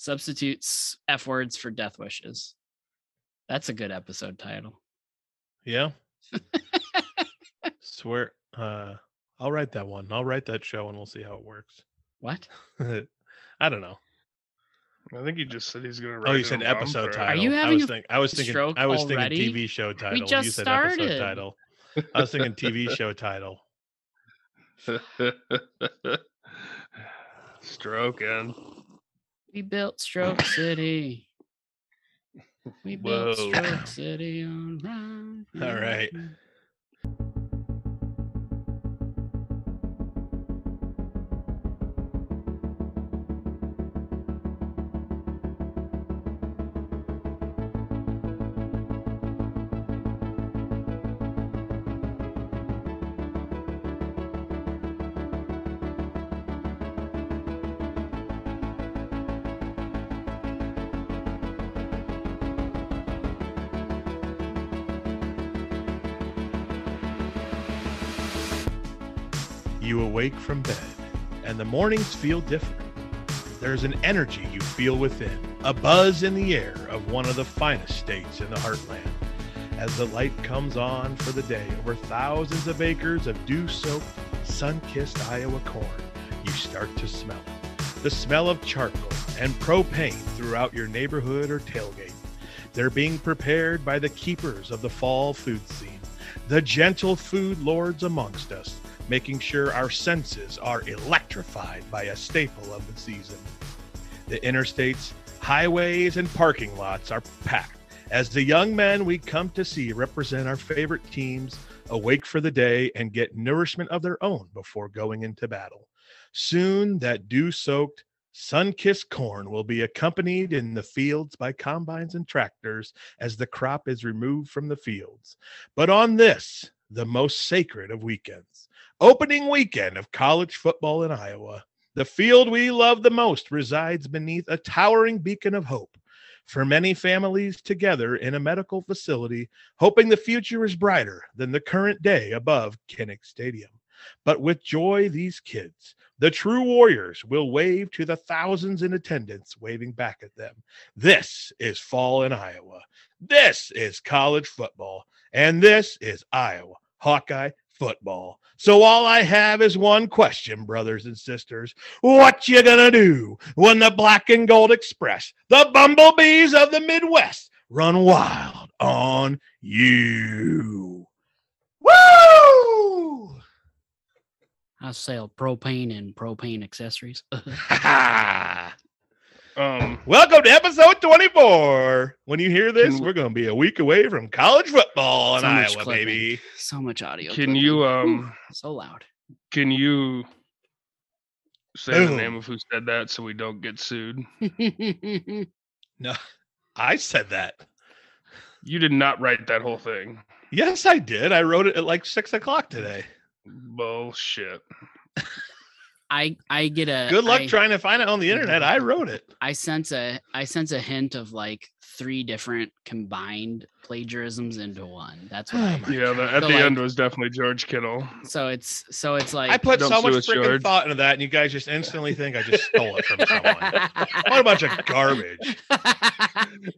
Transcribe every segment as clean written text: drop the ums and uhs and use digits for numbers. Substitutes F words for death wishes. That's a good episode title. Yeah. Swear. I'll write that one. I'll write that show and we'll see how it works. What? I don't know. I think he just said he's going to write. Oh, you said episode title. Are you having I was thinking TV show title. We just started. Episode title. I was thinking TV show title. Stroking. We built Stroke City. We built Stroke City on rock. All right. You awake from bed, and the mornings feel different. There's an energy you feel within, a buzz in the air of one of the finest states in the heartland. As the light comes on for the day over thousands of acres of dew-soaked, sun-kissed Iowa corn, you start to smell it. The smell of charcoal and propane throughout your neighborhood or tailgate. They're being prepared by the keepers of the fall food scene, the gentle food lords amongst us, making sure our senses are electrified by a staple of the season. The interstates, highways, and parking lots are packed as the young men we come to see represent our favorite teams awake for the day and get nourishment of their own before going into battle. Soon that dew-soaked, sun-kissed corn will be accompanied in the fields by combines and tractors as the crop is removed from the fields. But on this, the most sacred of weekends, opening weekend of college football in Iowa, the field we love the most resides beneath a towering beacon of hope. For many families together in a medical facility, hoping the future is brighter than the current day above Kinnick Stadium. But with joy, these kids, the true warriors, will wave to the thousands in attendance waving back at them. This is fall in Iowa. This is college football. And this is Iowa Hawkeye football. So all I have is one question, brothers and sisters. What you gonna do when the Black and Gold Express, the bumblebees of the Midwest, run wild on you? Woo! I sell propane and propane accessories. Welcome to episode 24. When you hear this, we're going to be a week away from college football in Iowa, baby. So much audio. Can you Ooh, so loud. Can you say the name of who said that so we don't get sued? No, I said that. You did not write that whole thing. Yes, I did. I wrote it at like 6 o'clock today. Bullshit. I get a good luck trying to find it on the internet. I wrote it. I sense a hint of like three different combined plagiarisms into one. That's what the end was definitely George Kittle. So it's like I put so much freaking thought into that, and you guys just instantly think I just stole it from someone. What a bunch of garbage.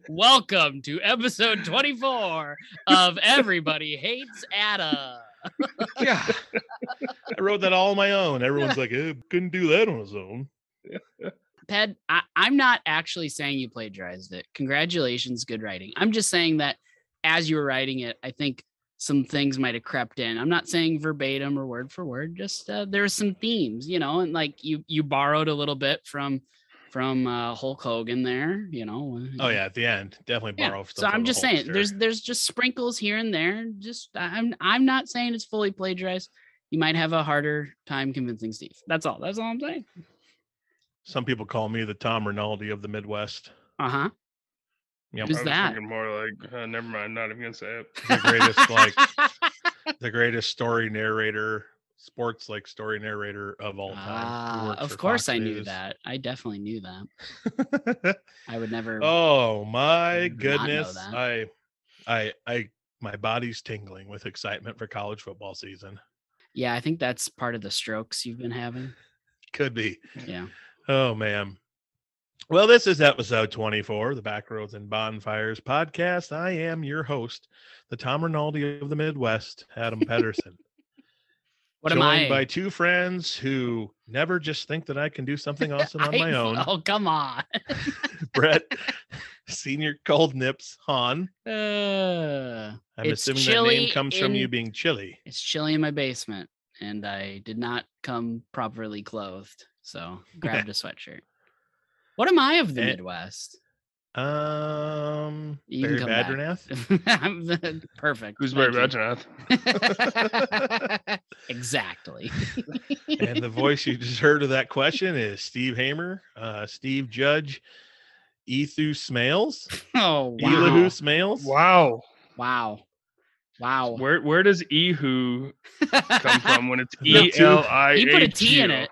Welcome to episode 24 of Everybody Hates Ada. Yeah, I wrote that all on my own. Everyone's like, hey, couldn't do that on his own. Ped, I'm not actually saying you plagiarized it. Congratulations, good writing. I'm just saying that as you were writing it, I think some things might have crept in. I'm not saying verbatim or word for word, just there's some themes, you know, and like you borrowed a little bit from Hulk Hogan there, you know. Oh yeah, at the end, definitely borrow. So I'm just saying, there's just sprinkles here and there. Just I'm not saying it's fully plagiarized. You might have a harder time convincing Steve. That's all. That's all I'm saying. Some people call me the Tom Rinaldi of the Midwest. Uh huh. Yeah, who's that? More like, never mind. Not even gonna say it. The greatest story narrator. Sports like story narrator of all time. Of course I knew that. I definitely knew that. I would never. Oh my goodness. I my body's tingling with excitement for college football season. Yeah, I think that's part of the strokes you've been having. Could be. Yeah. Oh man. Well, this is episode 24, the Backroads and Bonfires podcast. I am your host, the Tom Rinaldi of the Midwest, Adam Petterson. What am I? Joined by two friends who never just think that I can do something awesome on my own. Oh, come on. Brett, Senior Cold Nips Han. I'm assuming that name comes from you being chilly. It's chilly in my basement, and I did not come properly clothed, so grabbed a sweatshirt. What am I of the Midwest? Barry Badrinath. Perfect. Who's Barry Badrinath? Exactly. And the voice you just heard of that question is Steve Hamer, Steve Judge, Ethu Smales. Oh, wow. Elihu Smales. Wow. Where does Ehu come from when it's E-L-I-H-U? He put a T in it.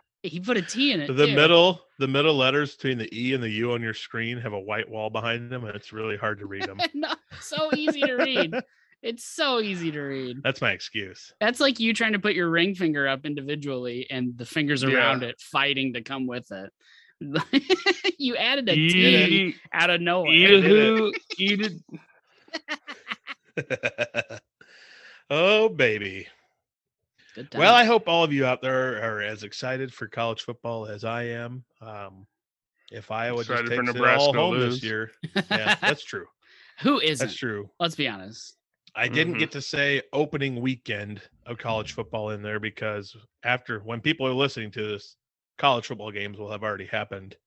The too. The middle letters between the E and the U on your screen have a white wall behind them, and it's really hard to read them. No, so easy to read. It's so easy to read. That's my excuse. That's like you trying to put your ring finger up individually and the fingers around it fighting to come with it. You added a T out of nowhere. Oh, baby. Well, I hope all of you out there are as excited for college football as I am. If Iowa just takes it all home this year, yeah, that's true. Who isn't? That's true. Let's be honest. I didn't get to say opening weekend of college football in there because when people are listening to this, college football games will have already happened.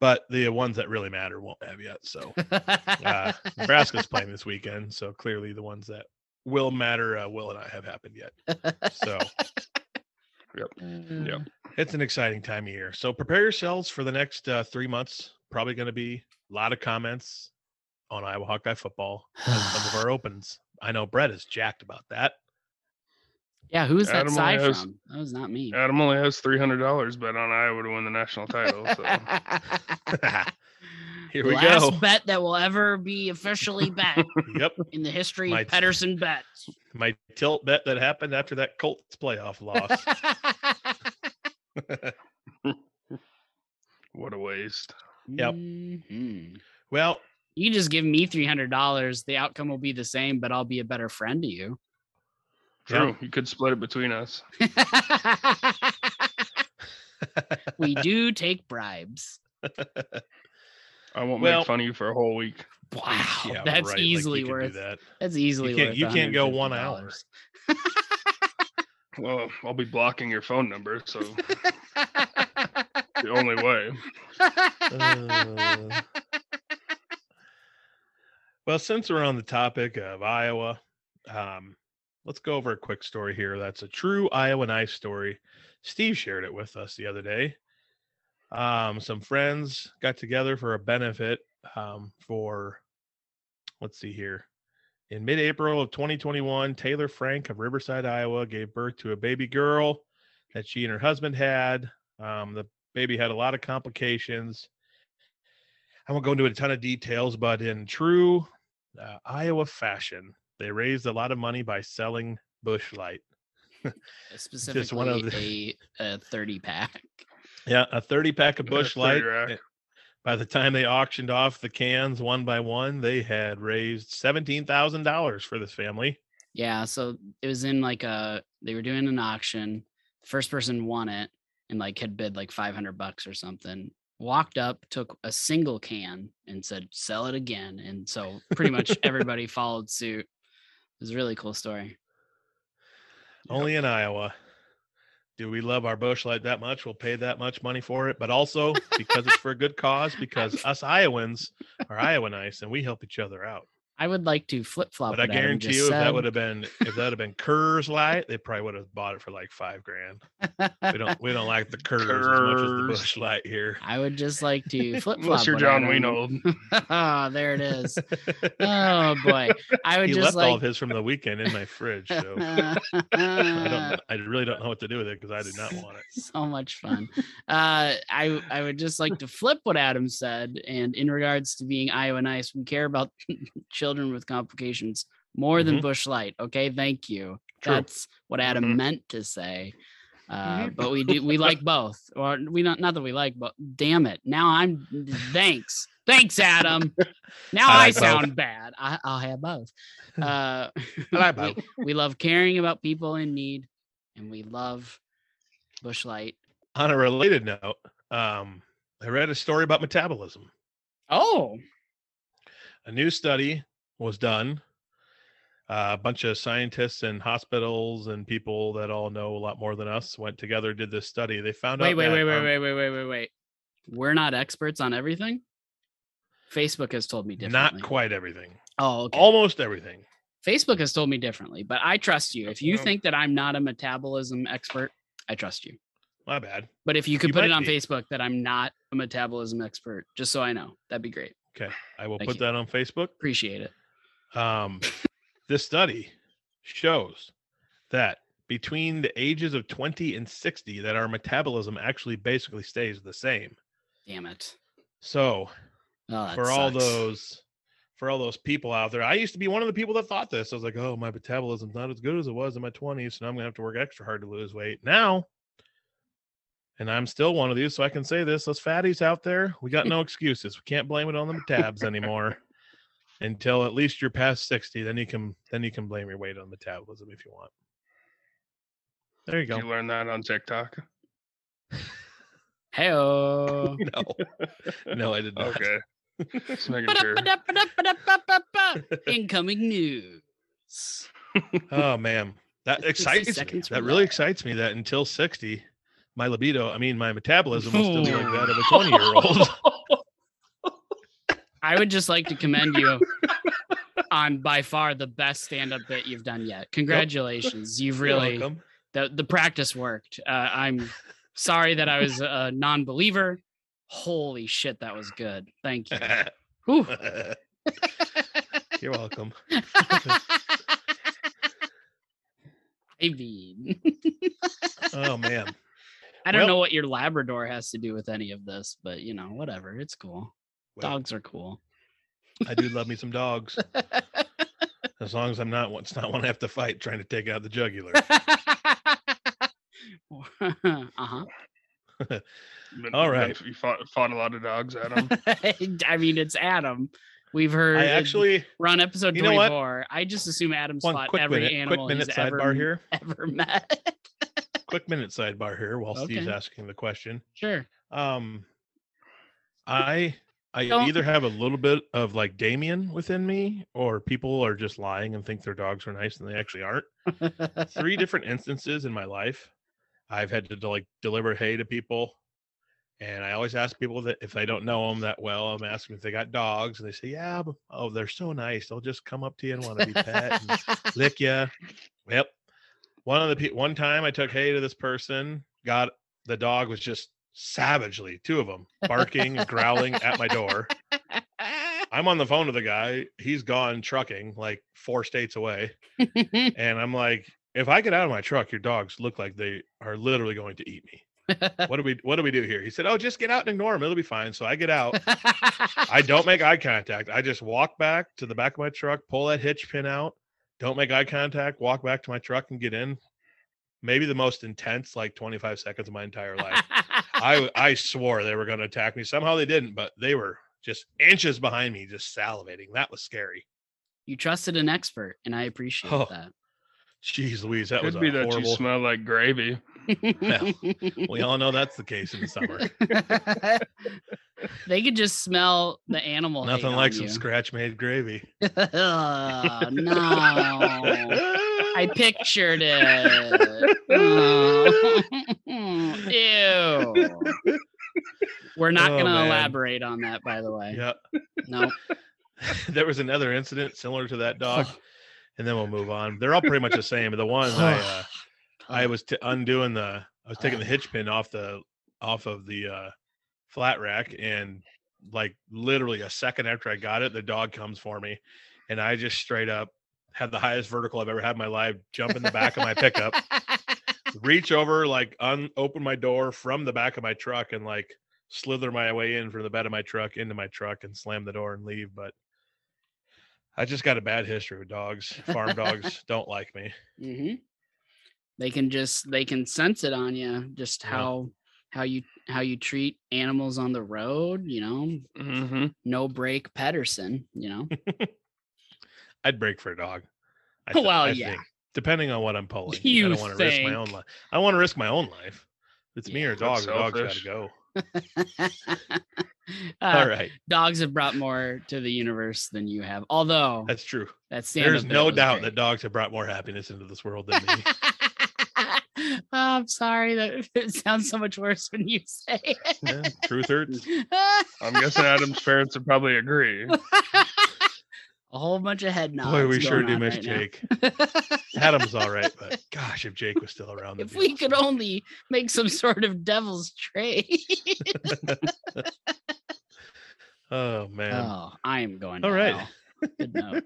But the ones that really matter won't have yet. So Nebraska's playing this weekend. So clearly the ones that will matter will and I have happened yet, so yep. It's an exciting time of year, so prepare yourselves for the next 3 months. Probably going to be a lot of comments on Iowa Hawkeye football and some of our opens. I know Brett is jacked about that. Yeah, who's that side from? That was not me. Adam only has $300 bet on Iowa to win the national title, so here we go. Last bet that will ever be officially bet. Yep. In the history of Petterson bets. My tilt bet that happened after that Colts playoff loss. What a waste. Yep. Mm-hmm. Well, you just give me $300. The outcome will be the same, but I'll be a better friend to you. True. Yeah. You could split it between us. We do take bribes. I won't make fun of you for a whole week. Wow, yeah, that's right. Easily worth that. That's easily worth. You can't go 1 hour. Well, I'll be blocking your phone number, so the only way. Well, since we're on the topic of Iowa, let's go over a quick story here. That's a true Iowa Nice story. Steve shared it with us the other day. Some friends got together for a benefit in mid-April of 2021, Taylor Frank of Riverside, Iowa, gave birth to a baby girl that she and her husband had. The baby had a lot of complications. I won't go into a ton of details, but in true Iowa fashion, they raised a lot of money by selling Busch Light. Specifically just one of a 30-pack. Yeah, a 30-pack of Busch Light. By the time they auctioned off the cans one by one, they had raised $17,000 for this family. Yeah, so it was in they were doing an auction. The first person won it and had bid $500 or something. Walked up, took a single can and said, "Sell it again." And so pretty much everybody followed suit. It was a really cool story. Only in Iowa. Do we love our Busch Light that much? We'll pay that much money for it, but also because it's for a good cause, because us Iowans are Iowa Nice and we help each other out. I would like to flip-flop. But I guarantee you, if that would have been Kerr's Light, they probably would have bought it for $5,000. We don't like the Kerr's as much as the Busch Light here. I would just like to flip-flop. Unless you're John Weenold. Ah, there it is. Oh boy, I would. He just left all of his from the weekend in my fridge, so I really don't know what to do with it because I did not want it. So much fun. I would just like to flip what Adam said, and in regards to being Iowa Nice, we care about children with complications more than Busch Light. Okay, thank you. True. That's what Adam meant to say. but we like both, or we not that we like, but damn it. Now I'm thanks Adam. Now I like sound both. Bad. I'll have both. I like both. We love caring about people in need, and we love Busch Light. On a related note, I read a story about metabolism. Oh, a new study was done. A bunch of scientists and hospitals and people that all know a lot more than us went together, did this study. They found out. Wait. We're not experts on everything. Facebook has told me differently. Not quite everything. Oh, okay. Almost everything. Facebook has told me differently, but I trust you. If you think that I'm not a metabolism expert, I trust you. My bad. But if you could put it on Facebook that I'm not a metabolism expert, just so I know, that'd be great. Okay. I will put that on Facebook. Appreciate it. This study shows that between the ages of 20 and 60, that our metabolism actually basically stays the same. Damn it. So for all those people out there, I used to be one of the people that thought this. I was like, oh, my metabolism's not as good as it was in my 20s. So now I'm going to have to work extra hard to lose weight. Now, and I'm still one of these, so I can say this. Those fatties out there, we got no excuses. We can't blame it on the metabs anymore until at least you're past 60. Then you can blame your weight on metabolism if you want. There you go. Did you learn that on TikTok? Hey-oh. No, I did not. Okay. Just making sure. Incoming news. Oh, man. That excites me. That really excites me that until 60... my my metabolism will still be like that of a 20-year-old. I would just like to commend you on by far the best stand-up bit you've done yet. Congratulations. Yep. You've really, the practice worked. I'm sorry that I was a non-believer. Holy shit, that was good. Thank you. You're welcome. I mean. Oh, man. I don't know what your Labrador has to do with any of this, but whatever. It's cool. Dogs are cool. I do love me some dogs. As long as it's not one I have to fight trying to take out the jugular. Uh-huh. All right. You fought a lot of dogs, Adam. I mean, it's Adam. We've heard. We're on episode 24. I just assume Adam's fought every animal he's ever met. Quick minute sidebar here while Steve's asking the question. Sure. I either have a little bit of like Damien within me, or people are just lying and think their dogs are nice and they actually aren't. 3 different instances in my life, I've had to like deliver hay to people, and I always ask people that if they don't know them that well, I'm asking if they got dogs, and they say, "Yeah, but, oh, they're so nice. They'll just come up to you and want to be pet and lick you." Yep. One time I took hay to this person, the dog was just savagely, 2 of them, barking and growling at my door. I'm on the phone to the guy. He's gone trucking like 4 states away. And I'm like, if I get out of my truck, your dogs look like they are literally going to eat me. What do we do here? He said, oh, just get out and ignore him. It'll be fine. So I get out. I don't make eye contact. I just walk back to the back of my truck, pull that hitch pin out. Don't make eye contact, walk back to my truck and get in. Maybe the most intense, like 25 seconds of my entire life. I swore they were going to attack me. Somehow they didn't, but they were just inches behind me, just salivating. That was scary. You trusted an expert, and I appreciate that. Jeez Louise, that was horrible. Could be that you smell like gravy. Yeah, we all know that's the case in the summer. They could just smell the animal. Nothing like some scratch-made gravy. Oh, no. I pictured it. Oh. Ew. We're not going to elaborate on that, by the way. Yeah. No. There was another incident similar to that dog. And then we'll move on. They're all pretty much the same. The one I was undoing taking the hitch pin off of the flat rack, and like literally a second after I got it, the dog comes for me, and I just straight up had the highest vertical I've ever had in my life. Jump in the back of my pickup, reach over, like open my door from the back of my truck, and like slither my way in from the bed of my truck into my truck and slam the door and leave. But I just got a bad history with dogs. Farm dogs don't like me. Mm-hmm. They can sense it on you, just how you treat animals on the road, you know. Mm-hmm. No break Petterson, you know. I'd break for a dog. I think, depending on what I'm pulling. I don't want to risk my own life. I want to risk my own life. It's me or a dog. The dog's got to go. All right. Dogs have brought more to the universe than you have. Although that's true. There's no doubt that dogs have brought more happiness into this world than me. Oh, I'm sorry that it sounds so much worse when you say it. Yeah, truth hurts. I'm guessing Adam's parents would probably agree. A whole bunch of head nods. Boy, we sure do miss Jake. Adam's all right, but gosh, if Jake was still around. If we could only make some sort of devil's trade. Oh, man. Oh, I am going. All right. Good note.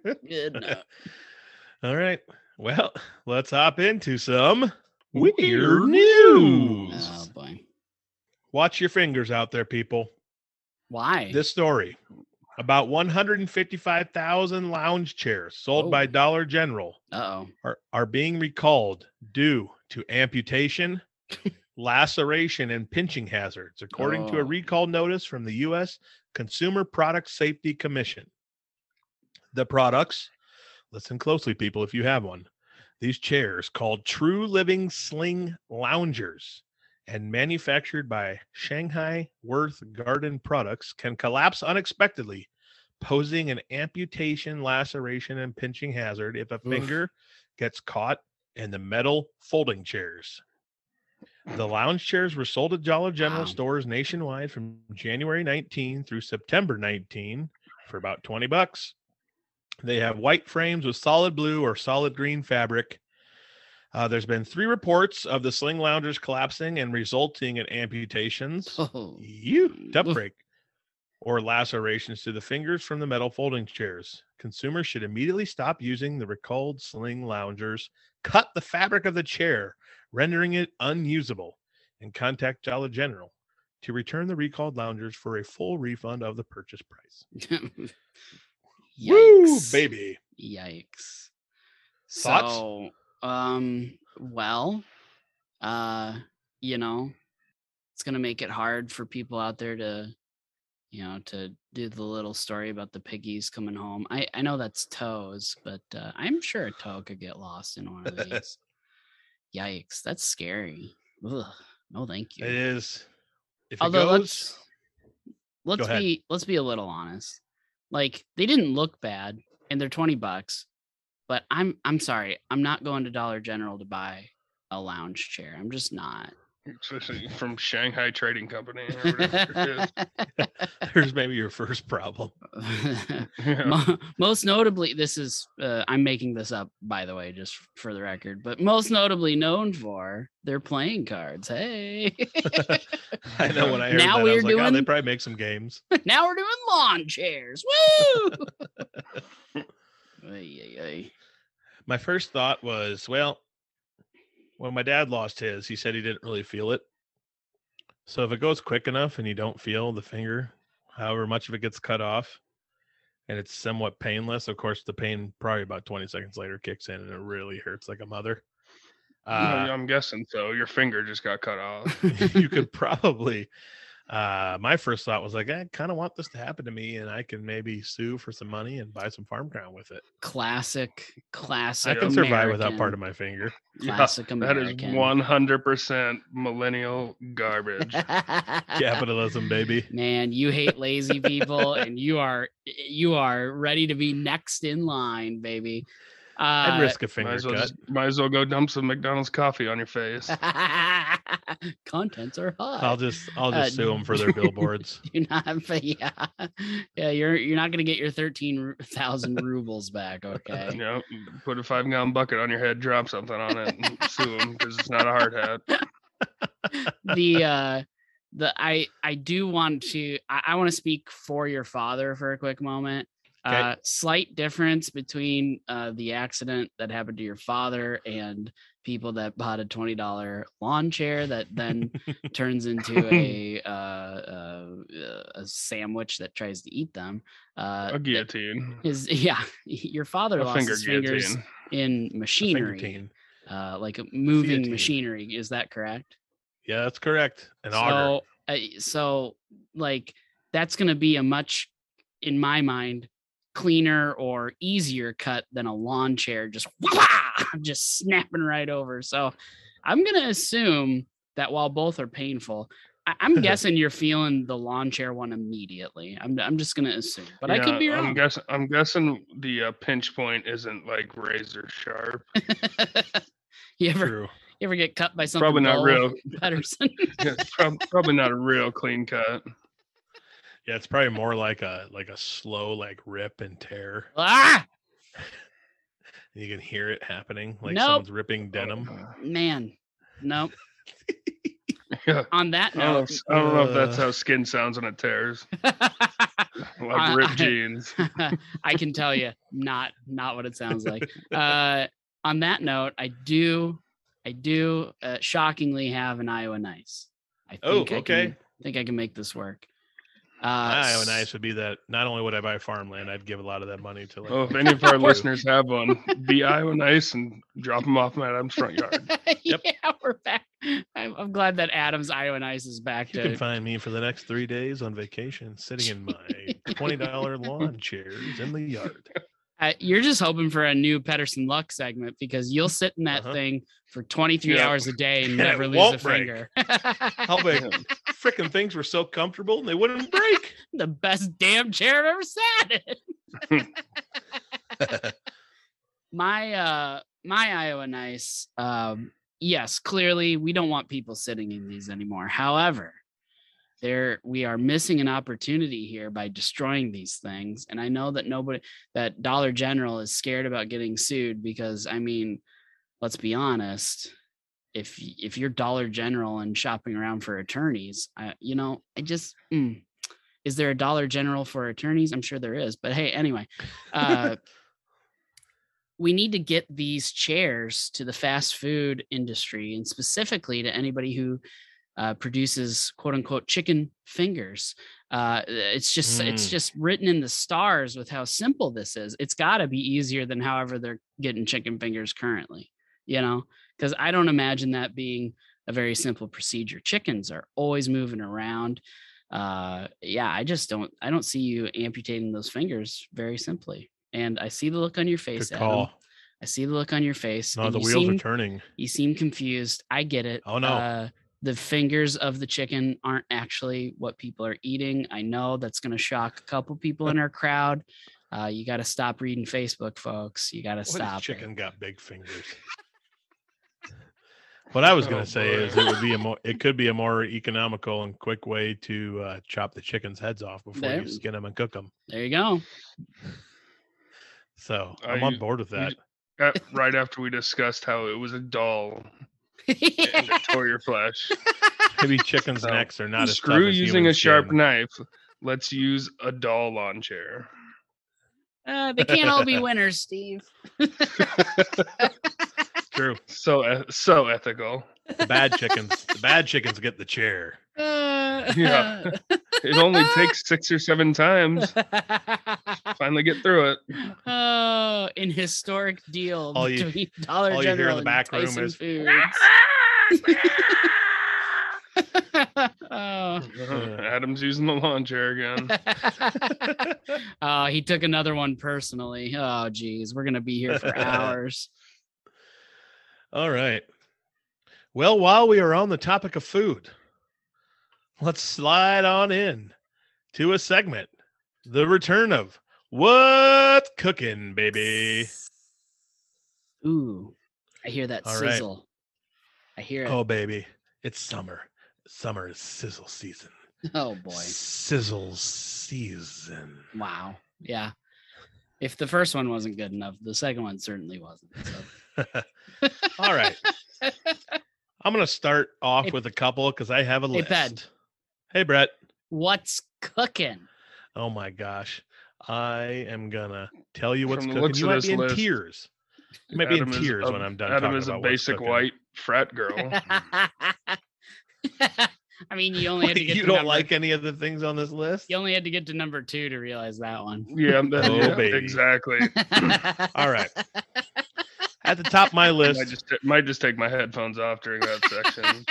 All right. Well, let's hop into some weird news. Oh, boy. Watch your fingers out there, people. Why? This story. About 155,000 lounge chairs sold by Dollar General are being recalled due to amputation, laceration, and pinching hazards, according to a recall notice from the U.S. Consumer Product Safety Commission. The products, listen closely, people, if you have one, these chairs called True Living Sling Loungers and manufactured by Shanghai Worth Garden Products can collapse unexpectedly, posing an amputation, laceration, and pinching hazard if a finger gets caught in the metal folding chairs. The lounge chairs were sold at Dollar General stores nationwide from January 19 through September 19 for about $20. They have white frames with solid blue or solid green fabric. There's been 3 reports of the sling loungers collapsing and resulting in amputations, tough break, or lacerations to the fingers from the metal folding chairs. Consumers should immediately stop using the recalled sling loungers, cut the fabric of the chair, rendering it unusable, and contact Dollar General to return the recalled loungers for a full refund of the purchase price. Yikes. Woo, baby. Yikes. Thoughts? So... you know, it's going to make it hard for people out there to, you know, to do the little story about the piggies coming home. I know that's toes, but I'm sure a toe could get lost in one of these. Yikes. That's scary. Ugh, no, thank you. It is. Let's be a little honest. Like, they didn't look bad and they're $20. But I'm sorry, I'm not going to Dollar General to buy a lounge chair. I'm just not. Especially from Shanghai Trading Company. Or whatever it is. There's maybe your first problem. Most notably, this is, I'm making this up, by the way, just for the record, but most notably known for their playing cards. Hey. I know when I heard now that, I was doing... like, oh, they probably make some games. Now we're doing lawn chairs. Woo! My first thought was, well, when my dad lost his, he said he didn't really feel it. So if it goes quick enough and you don't feel the finger, however much of it gets cut off, and it's somewhat painless, of course, the pain probably about 20 seconds later kicks in and it really hurts like a mother. I'm guessing so. Your finger just got cut off. You could probably... my first thought was like, I kind of want this to happen to me and I can maybe sue for some money and buy some farm ground with it. Classic. I can American. Survive without part of my finger. Classic American. That is 100% millennial garbage. Capitalism, baby. Man, you hate lazy people and you are ready to be next in line, baby. I'd risk a finger cut. Might as well go dump some McDonald's coffee on your face. Contents are hot. I'll just sue them for their billboards. You're not gonna get your 13,000 rubles back. Okay. Yeah. Put a 5-gallon bucket on your head. Drop something on it. And sue them because it's not a hard hat. I want to speak for your father for a quick moment. Okay. Slight difference between the accident that happened to your father and people that bought a $20 lawn chair that then turns into a sandwich that tries to eat them. A guillotine. Your father lost his fingers in machinery. like moving machinery. Is that correct? Yeah, that's correct. An auger. So like that's going to be a much, in my mind, cleaner or easier cut than a lawn chair. Just snapping right over. So I'm going to assume that while both are painful, I'm guessing you're feeling the lawn chair one immediately. I'm just going to assume, but yeah, I could be wrong. I'm guessing the pinch point isn't like razor sharp. You ever get cut by something? Probably not real. Petterson. Yeah, probably not a real clean cut. Yeah, it's probably more like a slow like rip and tear. Ah! You can hear it happening, like someone's ripping denim. Man, nope. Yeah. On that note, I don't know if that's how skin sounds when it tears. Like ripped jeans. I can tell you, not what it sounds like. On that note, I do shockingly have an Iowa Nice. I think I can make this work. Iowa Nice would be that. Not only would I buy farmland, I'd give a lot of that money to. Like, if any of our listeners have one, be Iowa Nice and drop them off in Adam's front yard. Yep. Yeah, we're back. I'm glad that Adam's Iowa Nice is back. You can find me for the next 3 days on vacation, sitting in my $20 lawn chairs in the yard. You're just hoping for a new Petterson Luck segment, because you'll sit in that thing for 23 hours a day and never lose a finger. How big freaking things were so comfortable and they wouldn't break. The best damn chair I've ever sat in. My Iowa Nice. Yes, clearly we don't want people sitting in these anymore. However, we are missing an opportunity here by destroying these things. And I know that that Dollar General is scared about getting sued, because I mean, let's be honest, if you're Dollar General and shopping around for attorneys, is there a Dollar General for attorneys? I'm sure there is, but hey, anyway, we need to get these chairs to the fast food industry, and specifically to anybody who produces quote unquote chicken fingers. It's just written in the stars with how simple this is. It's gotta be easier than however they're getting chicken fingers currently, because I don't imagine that being a very simple procedure. Chickens are always moving around. I don't see you amputating those fingers very simply. And I see the look on your face. Good call. Adam, I see the look on your face. No, the wheels are turning. You seem confused. I get it. Oh no. The fingers of the chicken aren't actually what people are eating. I know that's going to shock a couple people in our crowd. You got to stop reading Facebook, folks. You got to stop. Chicken got big fingers. What I was going to say is it could be a more economical and quick way to chop the chicken's heads off before you skin them and cook them. There you go. So I'm on board with that. Right after we discussed how it was a doll. And it tore your flesh. Maybe chickens' necks are not as tough as human skin. Screw using a sharp knife. Let's use a doll lawn chair. They can't all be winners, Steve. True. So ethical. The bad chickens get the chair. Yeah. It only takes 6 or 7 times. Finally get through it. Oh, an historic deal between Dollar General and Tyson Foods. Adam's using the lawn chair again. He took another one personally. Oh, geez. We're going to be here for hours. All right. Well, while we are on the topic of food, let's slide on in to a segment, the return of What Cooking, Baby. Ooh, I hear that all sizzle. Right. I hear it. Oh, baby, it's summer. Summer is sizzle season. Oh, boy. Sizzle season. Wow. Yeah. If the first one wasn't good enough, the second one certainly wasn't. So. All right. I'm going to start off with a couple because I have a list. Hey, Brett. What's cooking? Oh, my gosh. I am going to tell you what's cooking. You might be in tears. You might be in tears when I'm done talking about what's cooking. Adam is a basic white frat girl. I mean, you only had to get to number... You don't like any of the things on this list? You only had to get to number 2 to realize that one. Yeah, exactly. All right. at the top of my list. I might just take my headphones off during that section.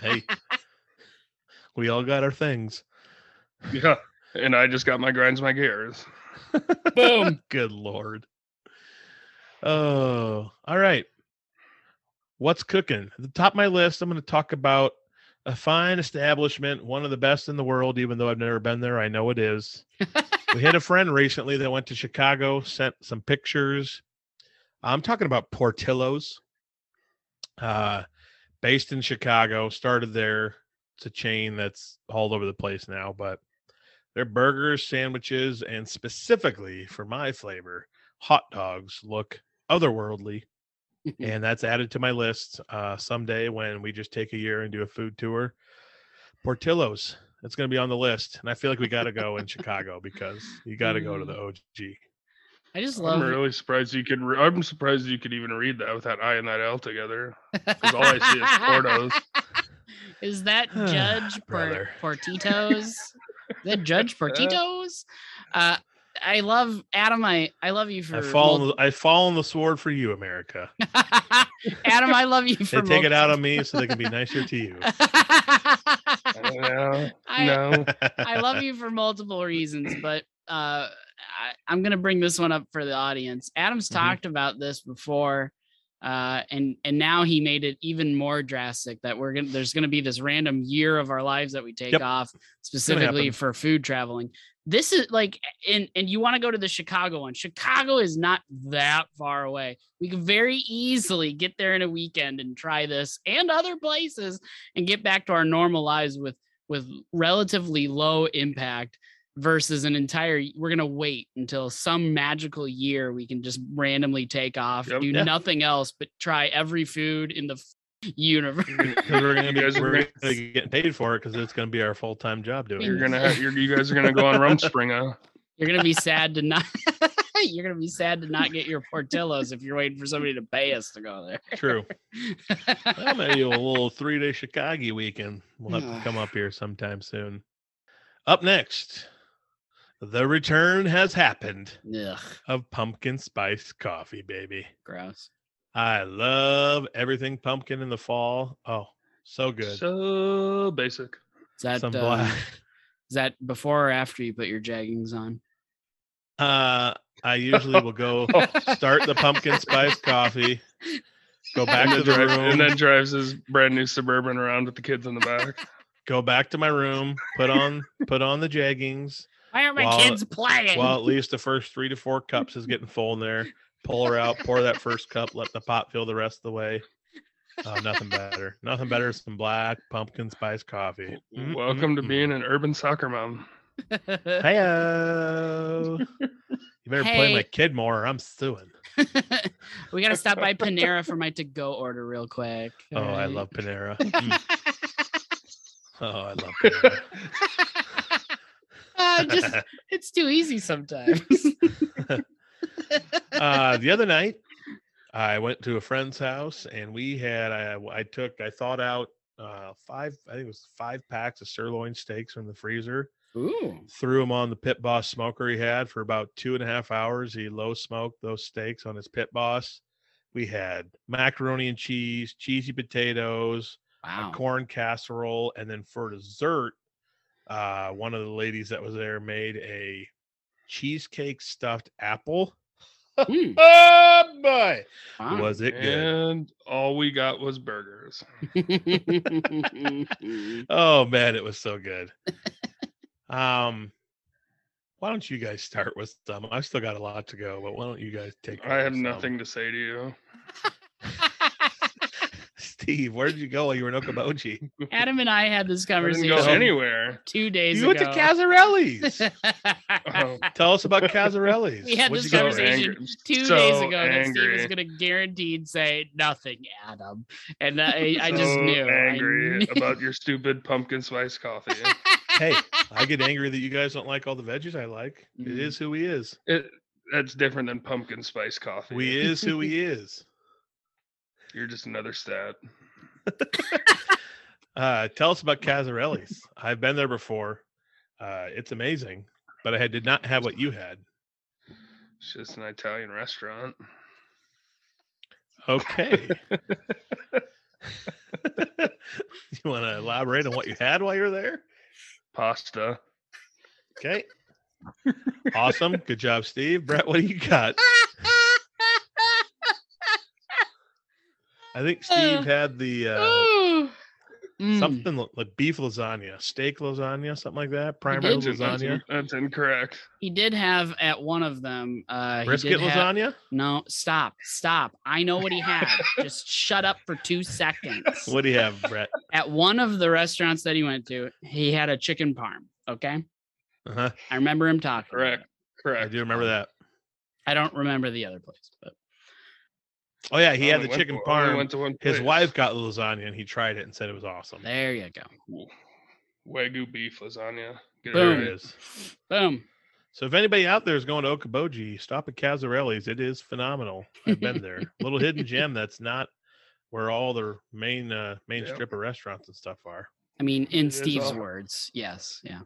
Hey, we all got our things. Yeah, and I just got my grinds, my gears. Boom. Good Lord. Oh, all right. What's cooking? At the top of my list, I'm going to talk about a fine establishment, one of the best in the world, even though I've never been there. I know it is. We had a friend recently that went to Chicago, sent some pictures. I'm talking about Portillo's, based in Chicago, started there. It's a chain that's all over the place now, but their burgers, sandwiches, and specifically for my flavor, hot dogs look otherworldly. And that's added to my list someday when we just take a year and do a food tour. Portillo's, it's going to be on the list. And I feel like we got to go in Chicago because you got to go to the OG. I just love. I'm surprised you could even read that without I and that L together. Because all I see is Portos. Is that Judge Portitos? The Judge Portitos? I love Adam. I love you for. I fall on the sword for you, America. Adam, I love you for. They take it out on me so they can be nicer to you. No. I love you for multiple reasons, but I'm gonna bring this one up for the audience. Adam's talked about this before, and now he made it even more drastic that there's gonna be this random year of our lives that we take off specifically for food traveling. This is like, and you want to go to the Chicago one. Chicago is not that far away. We can very easily get there in a weekend and try this and other places and get back to our normal lives with relatively low impact versus we're going to wait until some magical year we can just randomly take off, do nothing else, but try every food in the universe. We're gonna be getting paid for it because it's gonna be our full-time job doing it. You guys are gonna go on Rumspringa. You're gonna be sad to not get your Portillo's if you're waiting for somebody to pay us to go there. True. Well, maybe a little 3-day Chicago weekend. We'll have to come up here sometime soon. Up next, the return has happened of pumpkin spice coffee, baby. Gross. I love everything pumpkin in the fall. Oh, so good. So basic. Is that is that before or after you put your jeggings on? I usually will go start the pumpkin spice coffee, go back to the room, and then drives his brand new Suburban around with the kids in the back. Go back to my room, put on the jeggings. Why are my kids playing? Well, at least the first 3 to 4 cups is getting full in there. Pull her out, pour that first cup, let the pot fill the rest of the way. Nothing better. Nothing better than some black pumpkin spice coffee. Welcome to being an urban soccer mom. Hey-o. You better play my kid more or I'm suing. We got to stop by Panera for my to-go order real quick. All right. I love Panera. Oh, I love Panera. It's too easy sometimes. The other night I went to a friend's house and we had, I thawed out 5 packs of sirloin steaks from the freezer. Ooh. Threw them on the Pit Boss smoker he had for about 2.5 hours. He low smoked those steaks on his Pit Boss. We had macaroni and cheese, cheesy potatoes, a corn casserole. And then for dessert, one of the ladies that was there made a cheesecake stuffed apple. Oh boy, was it good. And all we got was burgers. Oh man, it was so good. Why don't you guys start with some? I've still got a lot to go, but why don't you guys take I have nothing to say to you. Steve, where did you go while you were in Okoboji? Adam and I had this conversation. I didn't go anywhere. 2 days ago. You went to Cazzarelli's. Tell us about Cazzarelli's. We had this conversation 2 days ago that Steve was going to guaranteed say nothing, Adam. And I just knew. Angry about your stupid pumpkin spice coffee. Hey, I get angry that you guys don't like all the veggies I like. It is who he is. That's different than pumpkin spice coffee. We is who he is. You're just another stat. Tell us about Cazzarelli's. I've been there before. It's amazing, but I did not have what you had. It's just an Italian restaurant. Okay. You want to elaborate on what you had while you were there? Pasta. Okay. Awesome. Good job, Steve. Brett, what do you got? I think Steve had the something like beef lasagna, steak lasagna, something like that. Primary lasagna. That's incorrect. He did have at one of them. Brisket lasagna? No, stop. I know what he had. Just shut up for 2 seconds. What do you have, Brett? At one of the restaurants that he went to, he had a chicken parm. Okay. Uh-huh. I remember him talking. Correct. I do remember that. I don't remember the other place, but. Oh yeah, he had the chicken parm. His wife got lasagna and he tried it and said it was awesome. There you go. Wagyu beef lasagna. Boom. It is. Boom. So if anybody out there is going to Okoboji, stop at Cazzarelli's. It is phenomenal. I've been there. Little hidden gem that's not where all the main strip of restaurants and stuff are. I mean, in Steve's words, yes. Yeah.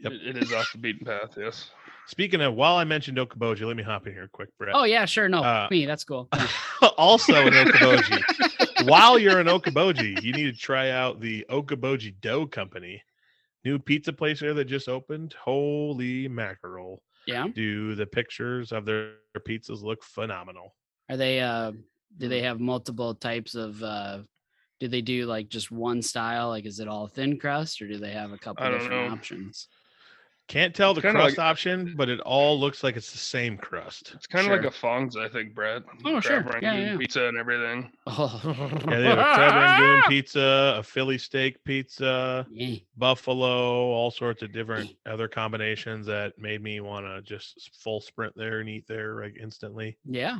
Yep. It is off the beaten path, yes. Speaking of, while I mentioned Okoboji, let me hop in here quick, Brett. Oh, yeah, sure. No, me. That's cool. Yeah. Also in Okoboji, while you're in Okoboji, you need to try out the Okoboji Dough Company. New pizza place there that just opened. Holy mackerel. Yeah. Do the pictures of their pizzas look phenomenal. Are they, do they have multiple types of, do they do like just one style? Like, is it all thin crust or do they have a couple different options? Can't tell the crust option, but it all looks like it's the same crust. It's kind of like a Fong's, I think, Brett. Oh, sure. Yeah. Pizza and everything. Oh. Yeah, they have a crab rangoon pizza, a Philly steak pizza, buffalo, all sorts of different other combinations that made me want to just full sprint there and eat there like instantly. Yeah.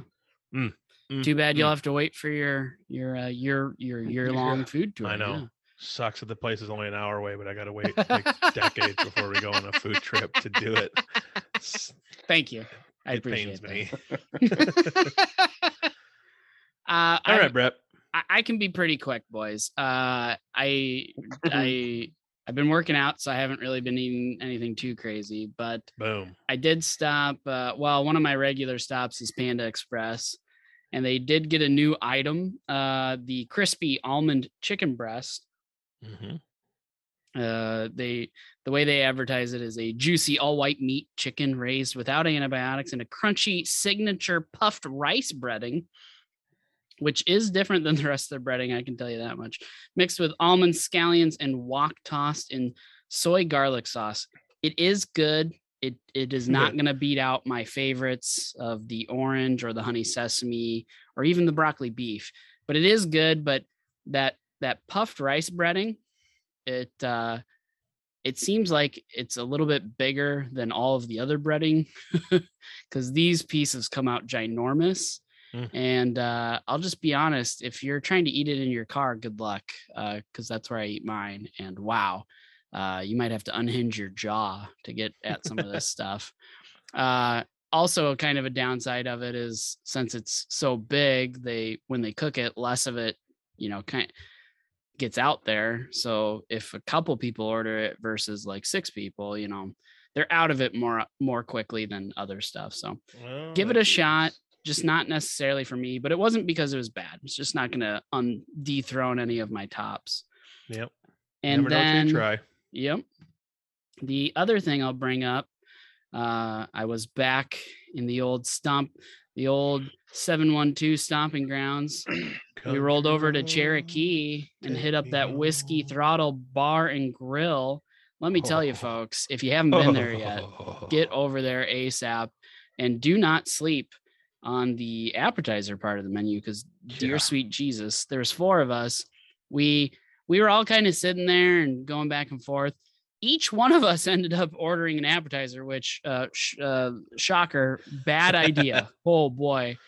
Too bad you'll have to wait for your year-long food tour. I know. Yeah. Sucks that the place is only an hour away, but I gotta wait like decades before we go on a food trip to do it. Thank you. I appreciate that. All right, Brett. I can be pretty quick, boys. I've been working out, so I haven't really been eating anything too crazy, but boom. I did stop. One of my regular stops is Panda Express, and they did get a new item, the crispy almond chicken breast. Mm-hmm. The way they advertise it is a juicy all white meat chicken raised without antibiotics and a crunchy signature puffed rice breading, which is different than the rest of the breading, I can tell you that much, mixed with almonds, scallions, and wok tossed in soy garlic sauce. It is good. It is not going to beat out my favorites of the orange or the honey sesame or even the broccoli beef, but it is good. But that puffed rice breading, it seems like it's a little bit bigger than all of the other breading because these pieces come out ginormous. And I'll just be honest, if you're trying to eat it in your car, good luck, because that's where I eat mine. And wow, you might have to unhinge your jaw to get at some of this stuff. Also, kind of a downside of it is since it's so big, when they cook it, less of it, kind of gets out there. So if a couple people order it versus like 6 people, they're out of it more quickly than other stuff. So give it a shot. Just not necessarily for me, but it wasn't because it was bad. It's just not going to dethrone any of my tops. Yep. And never then, try. Yep. The other thing I'll bring up, I was back in the old stomp, the old 712 stomping grounds. We rolled over to Cherokee and hit up that Whiskey Throttle Bar and Grill. Let me tell you, folks, if you haven't been there yet, get over there ASAP and do not sleep on the appetizer part of the menu because dear sweet Jesus, there's 4 of us. We were all kind of sitting there and going back and forth. Each one of us ended up ordering an appetizer, which shocker, bad idea. Oh boy.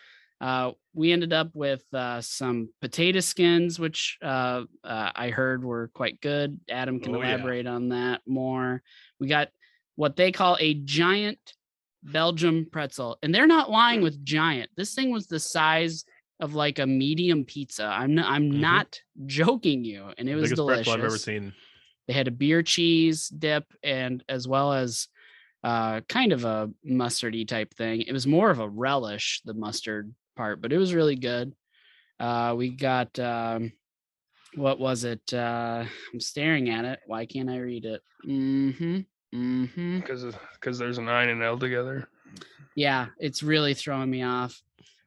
We ended up with some potato skins, which I heard were quite good. Adam can elaborate on that more. We got what they call a giant Belgium pretzel, and they're not lying with giant. This thing was the size of like a medium pizza. I'm not joking you, and it was delicious. Pretzel I've ever seen. They had a beer cheese dip, and as well as kind of a mustardy type thing. It was more of a relish, the mustard part, but it was really good. We got, what was it? I'm staring at it. Why can't I read it? Because there's an I and an L together. Yeah, it's really throwing me off.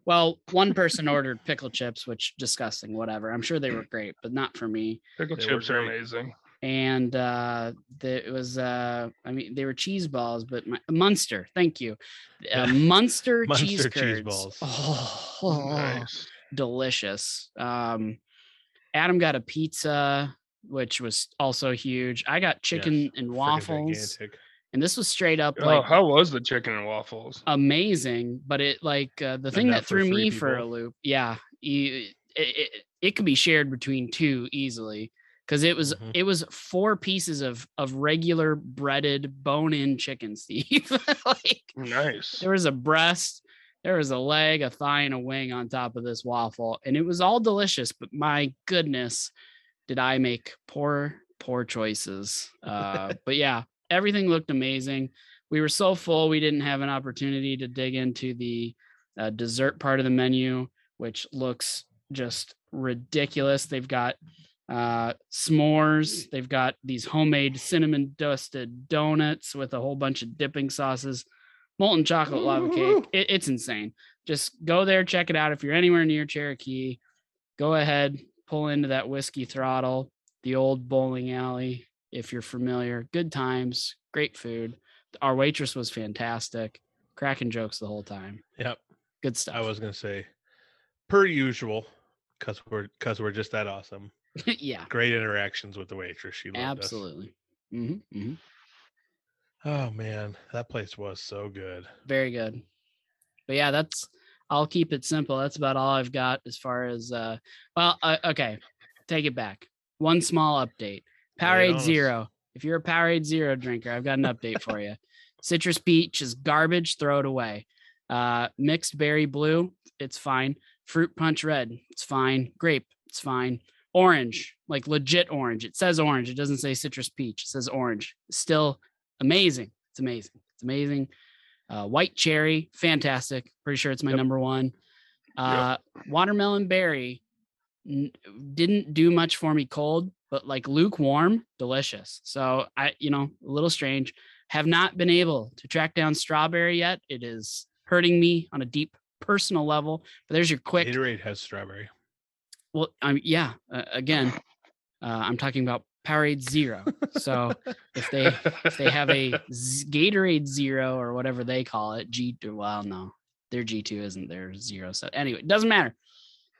Well, one person ordered pickle chips, which disgusting, whatever. I'm sure they were great, but not for me. Pickle chips are amazing. And it was, I mean, they were cheese balls, but Munster, thank you. Munster cheese curds. Cheese balls. Oh, nice. Delicious. Adam got a pizza, which was also huge. I got chicken and waffles. And this was straight up like, how was the chicken and waffles? Amazing. But it like the thing that threw me for a loop. Yeah. It could be shared between two easily. Cause it was, it was four pieces of regular breaded bone-in chicken, Steve. Like, nice. There was a breast, there was a leg, a thigh, and a wing on top of this waffle. And it was all delicious, but my goodness, did I make poor choices. But yeah. Everything looked amazing. We were so full, we didn't have an opportunity to dig into the dessert part of the menu, which looks just ridiculous. They've got s'mores. They've got these homemade cinnamon dusted donuts with a whole bunch of dipping sauces, molten chocolate lava cake. It's insane. Just go there, check it out. If you're anywhere near Cherokee, go ahead, pull into that Whiskey Throttle, the old bowling alley. If you're familiar, good times, great food. Our waitress was fantastic, cracking jokes the whole time. Yep, good stuff. I was gonna say, per usual, cause we're just that awesome. Yeah, great interactions with the waitress. She loved absolutely. Us. Mm-hmm. Mm-hmm. Oh man, that place was so good. Very good. But yeah, that's. I'll keep it simple. That's about all I've got as far as. Okay, take it back. One small update. Powerade Zero. If you're a Powerade Zero drinker, I've got an update for you. Citrus Peach is garbage. Throw it away. Mixed Berry Blue. It's fine. Fruit Punch Red. It's fine. Grape. It's fine. Orange. Like legit orange. It says orange. It doesn't say Citrus Peach. It says orange. Still amazing. It's amazing. It's amazing. White Cherry. Fantastic. Pretty sure it's my number one. Watermelon Berry. Didn't do much for me cold. But like lukewarm, delicious. So a little strange. Have not been able to track down strawberry yet. It is hurting me on a deep personal level. But there's your quick. Gatorade has strawberry. Well, I'm talking about Powerade Zero. So if they have a Gatorade Zero or whatever they call it, G2. Well, no, their G2 isn't their Zero. So anyway, it doesn't matter.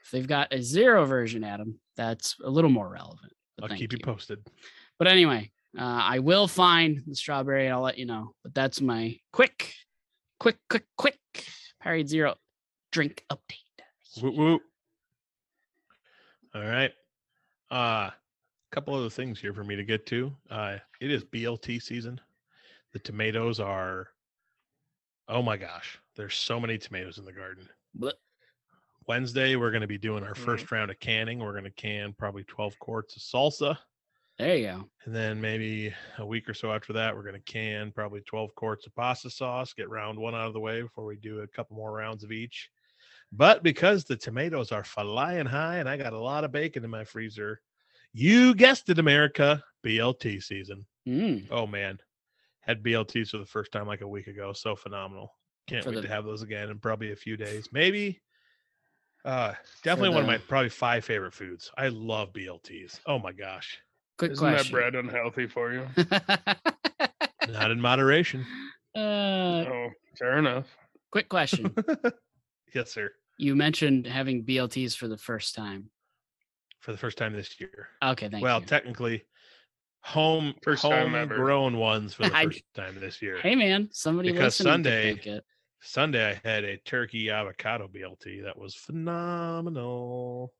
If they've got a Zero version, Adam, that's a little more relevant. But I'll keep you posted. But anyway, I will find the strawberry. I'll let you know. But that's my quick Powerade Zero drink update. Woo woo. All right. A couple other things here for me to get to. It is BLT season. The tomatoes are, oh my gosh, there's so many tomatoes in the garden. But Wednesday, we're going to be doing our first round of canning. We're going to can probably 12 quarts of salsa. There you go. And then maybe a week or so after that, we're going to can probably 12 quarts of pasta sauce, get round one out of the way before we do a couple more rounds of each. But because the tomatoes are flying high and I got a lot of bacon in my freezer, you guessed it, America, BLT season. Mm. Oh, man. Had BLTs for the first time like a week ago. So phenomenal. Can't wait to have those again in probably a few days. Maybe. One of my probably five favorite foods. I love BLTs. Oh my gosh. Quick question. Isn't that bread unhealthy for you? Not in moderation. Oh, fair enough. Quick question. Yes, sir. You mentioned having BLTs for the first time. For the first time this year. Okay, thank you. Well, technically homegrown ones for the first time this year. Hey man, somebody listening Sunday. Could make it. Sunday, I had a turkey avocado BLT that was phenomenal.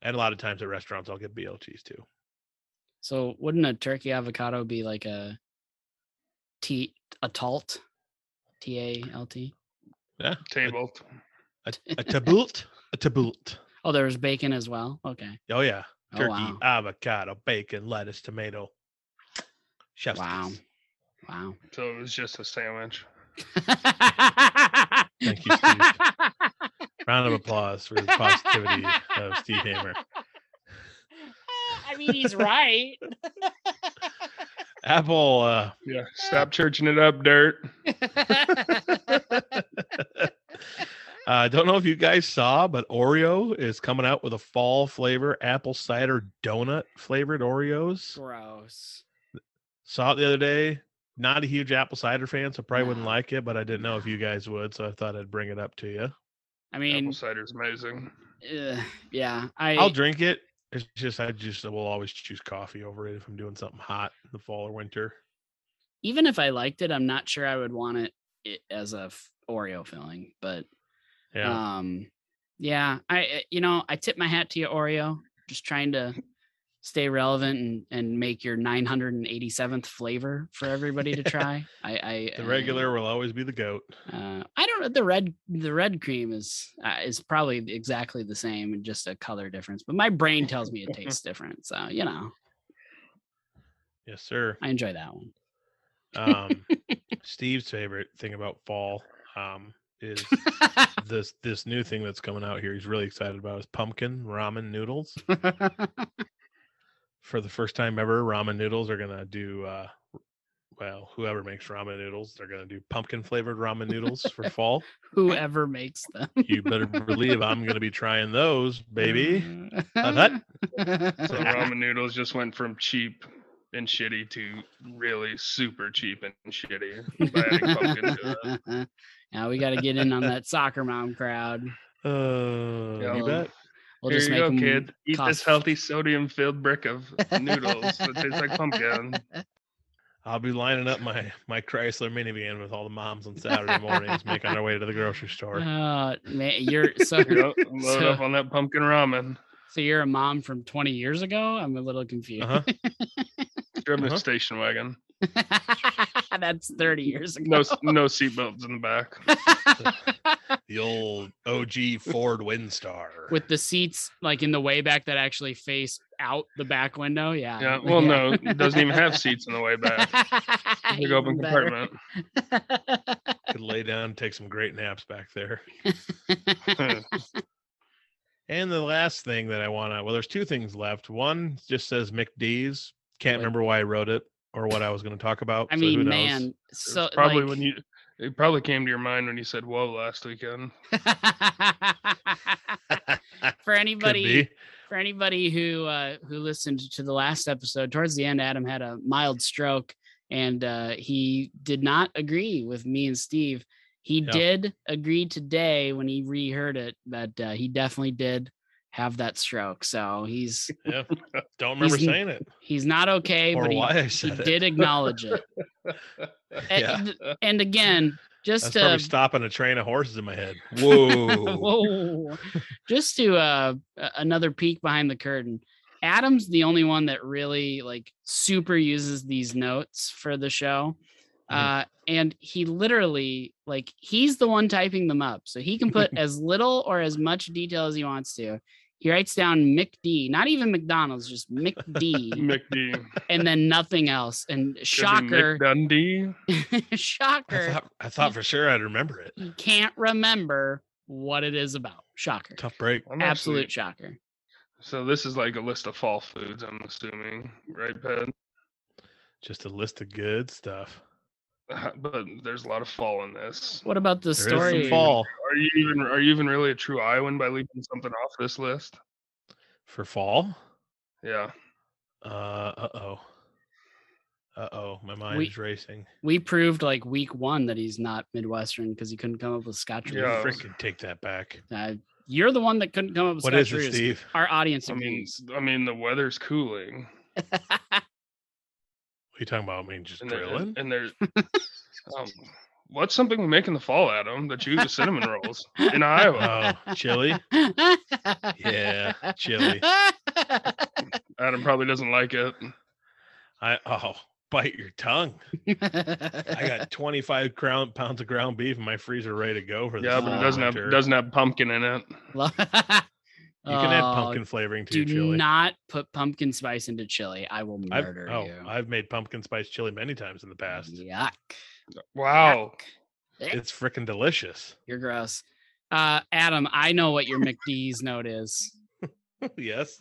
And a lot of times at restaurants, I'll get BLTs too. So wouldn't a turkey avocado be like a talt? T-A-L-T? Yeah. Tabled. A tabult? A tabult. Oh, there was bacon as well? Okay. Oh, yeah. Turkey, avocado, bacon, lettuce, tomato. Chef's kiss. Wow. So it was just a sandwich. Thank you, Steve. Round of applause for the positivity of Steve Hammer. I mean, he's right. Apple. Yeah, stop churching it up, Dirt. I don't know if you guys saw, but Oreo is coming out with a fall flavor, apple cider donut flavored Oreos. Gross. Saw it the other day. Not a huge apple cider fan, so probably wouldn't like it, but I didn't know if you guys would, so I thought I'd bring it up to you. I mean, apple cider's amazing. Yeah. I'll drink it. It's just, I will always choose coffee over it if I'm doing something hot in the fall or winter. Even if I liked it, I'm not sure I would want it as a Oreo filling, but yeah. I tip my hat to you, Oreo, just trying to stay relevant and make your 987th flavor for everybody to try. The regular will always be the goat. I don't know. The red cream is probably exactly the same and just a color difference, but my brain tells me it tastes different. So, you know. Yes, sir. I enjoy that one. Steve's favorite thing about fall, is this new thing that's coming out here. He's really excited about is pumpkin ramen noodles. For the first time ever, ramen noodles are going to do, whoever makes ramen noodles, they're going to do pumpkin-flavored ramen noodles for fall. Whoever makes them. You better believe I'm going to be trying those, baby. So ramen noodles just went from cheap and shitty to really super cheap and shitty by adding pumpkin to it. Now we got to get in on that soccer mom crowd. You bet. We'll here you go, kid. Eat this healthy sodium-filled brick of noodles that tastes like pumpkin. I'll be lining up my Chrysler minivan with all the moms on Saturday mornings making their way to the grocery store. Oh, man, load up on that pumpkin ramen. So you're a mom from 20 years ago? I'm a little confused. Driving a station wagon. That's 30 years ago. No seatbelts in the back. The old OG Ford Windstar with the seats like in the way back that actually face out the back window. Yeah. Yeah. Well, no, it doesn't even have seats in the way back. Big open compartment. Could lay down and take some great naps back there. And the last thing that I there's two things left. One just says McD's. Can't remember why I wrote it or what I was going to talk about. I mean, who knows? Man, so probably like... It probably came to your mind when you said "whoa" last weekend. for anybody who listened to the last episode, towards the end, Adam had a mild stroke, and he did not agree with me and Steve. He did agree today when he reheard it that he definitely did have that stroke. So he's don't remember saying it. He's not okay, but he did acknowledge it. And again, just that's probably stopping a train of horses in my head. Whoa. Whoa. Just to another peek behind the curtain. Adam's the only one that really like super uses these notes for the show. And he literally like he's the one typing them up. So he can put as little or as much detail as he wants to. He writes down McD, not even McDonald's, just McD. McD. And then nothing else. And shocker. McDundee. Shocker. I thought for sure I'd remember it. You can't remember what it is about. Shocker. Tough break. Absolute shocker. So this is like a list of fall foods, I'm assuming. Right, Ped? Just a list of good stuff. But there's a lot of fall in this. What about the story? Is some fall. Are you even really a true Iowan by leaving something off this list? For fall? Yeah. My mind is racing. We proved like week one that he's not Midwestern because he couldn't come up with Scotch. Yeah, freaking take that back. You're the one that couldn't come up with Scotch. What is it, Steve? Our audience agrees. I mean, the weather's cooling. What are you talking about? I mean, just grilling? And there's what's something we make in the fall, Adam, that you use with cinnamon rolls in Iowa? Oh, chili? Yeah, chili. Adam probably doesn't like it. Bite your tongue. I got 25 pounds of ground beef in my freezer ready to go for this. Yeah, but it doesn't have pumpkin in it. You can add pumpkin flavoring to your chili. Do not put pumpkin spice into chili. I will murder you. I've made pumpkin spice chili many times in the past. Yuck. Wow. Yuck. It's freaking delicious. You're gross. Adam, I know what your McD's note is. Yes.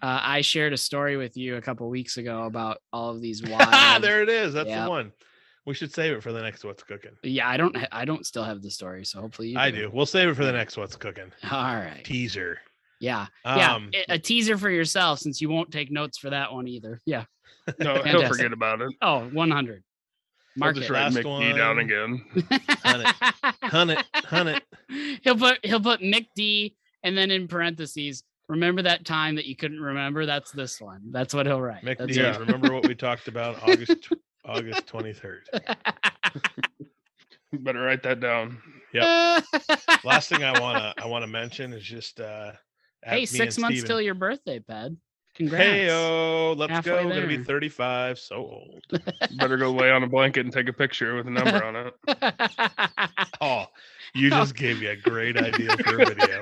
I shared a story with you a couple weeks ago about all of these wild. There it is. That's the one. We should save it for the next What's Cooking. Yeah, I don't still have the story, so hopefully you do. I do. We'll save it for the next What's Cooking. All right. Teaser. Yeah. Yeah. A teaser for yourself, since you won't take notes for that one either. Yeah. No, don't forget about it. Oh, 100. Mark it. Last McD one. Down again. Hunt it. He'll put McD and then in parentheses, remember that time that you couldn't remember? That's this one. That's what he'll write. McD, yeah. Remember what we talked about August 23rd. Better write that down. Yep. Last thing I wanna mention is just hey, 6 months till your birthday, Ped. Congrats. Hey, let's halfway go. There. I'm gonna be 35. So old. Better go lay on a blanket and take a picture with a number on it. Oh, you just gave me a great idea for a video.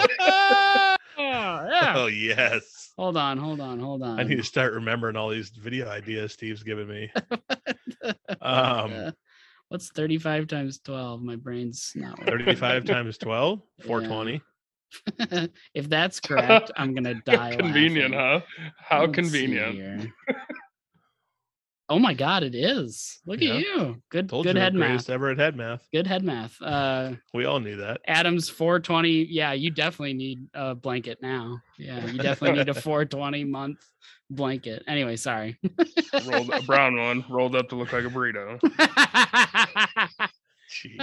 Yeah. Oh yes. Hold on. I need to start remembering all these video ideas Steve's given me. What's 35 times 12? My brain's not working. 35 times 12? 420. Yeah. If that's correct, I'm gonna die. Convenient, laughing. Huh? How convenient. Oh my god, it is. Look at you. Good head math. Ever at head math. Good head math. We all knew that. Adam's 420. Yeah, you definitely need a blanket now. Yeah, you definitely need a 420 month blanket. Anyway, sorry. Rolled a brown one, rolled up to look like a burrito. Jeez.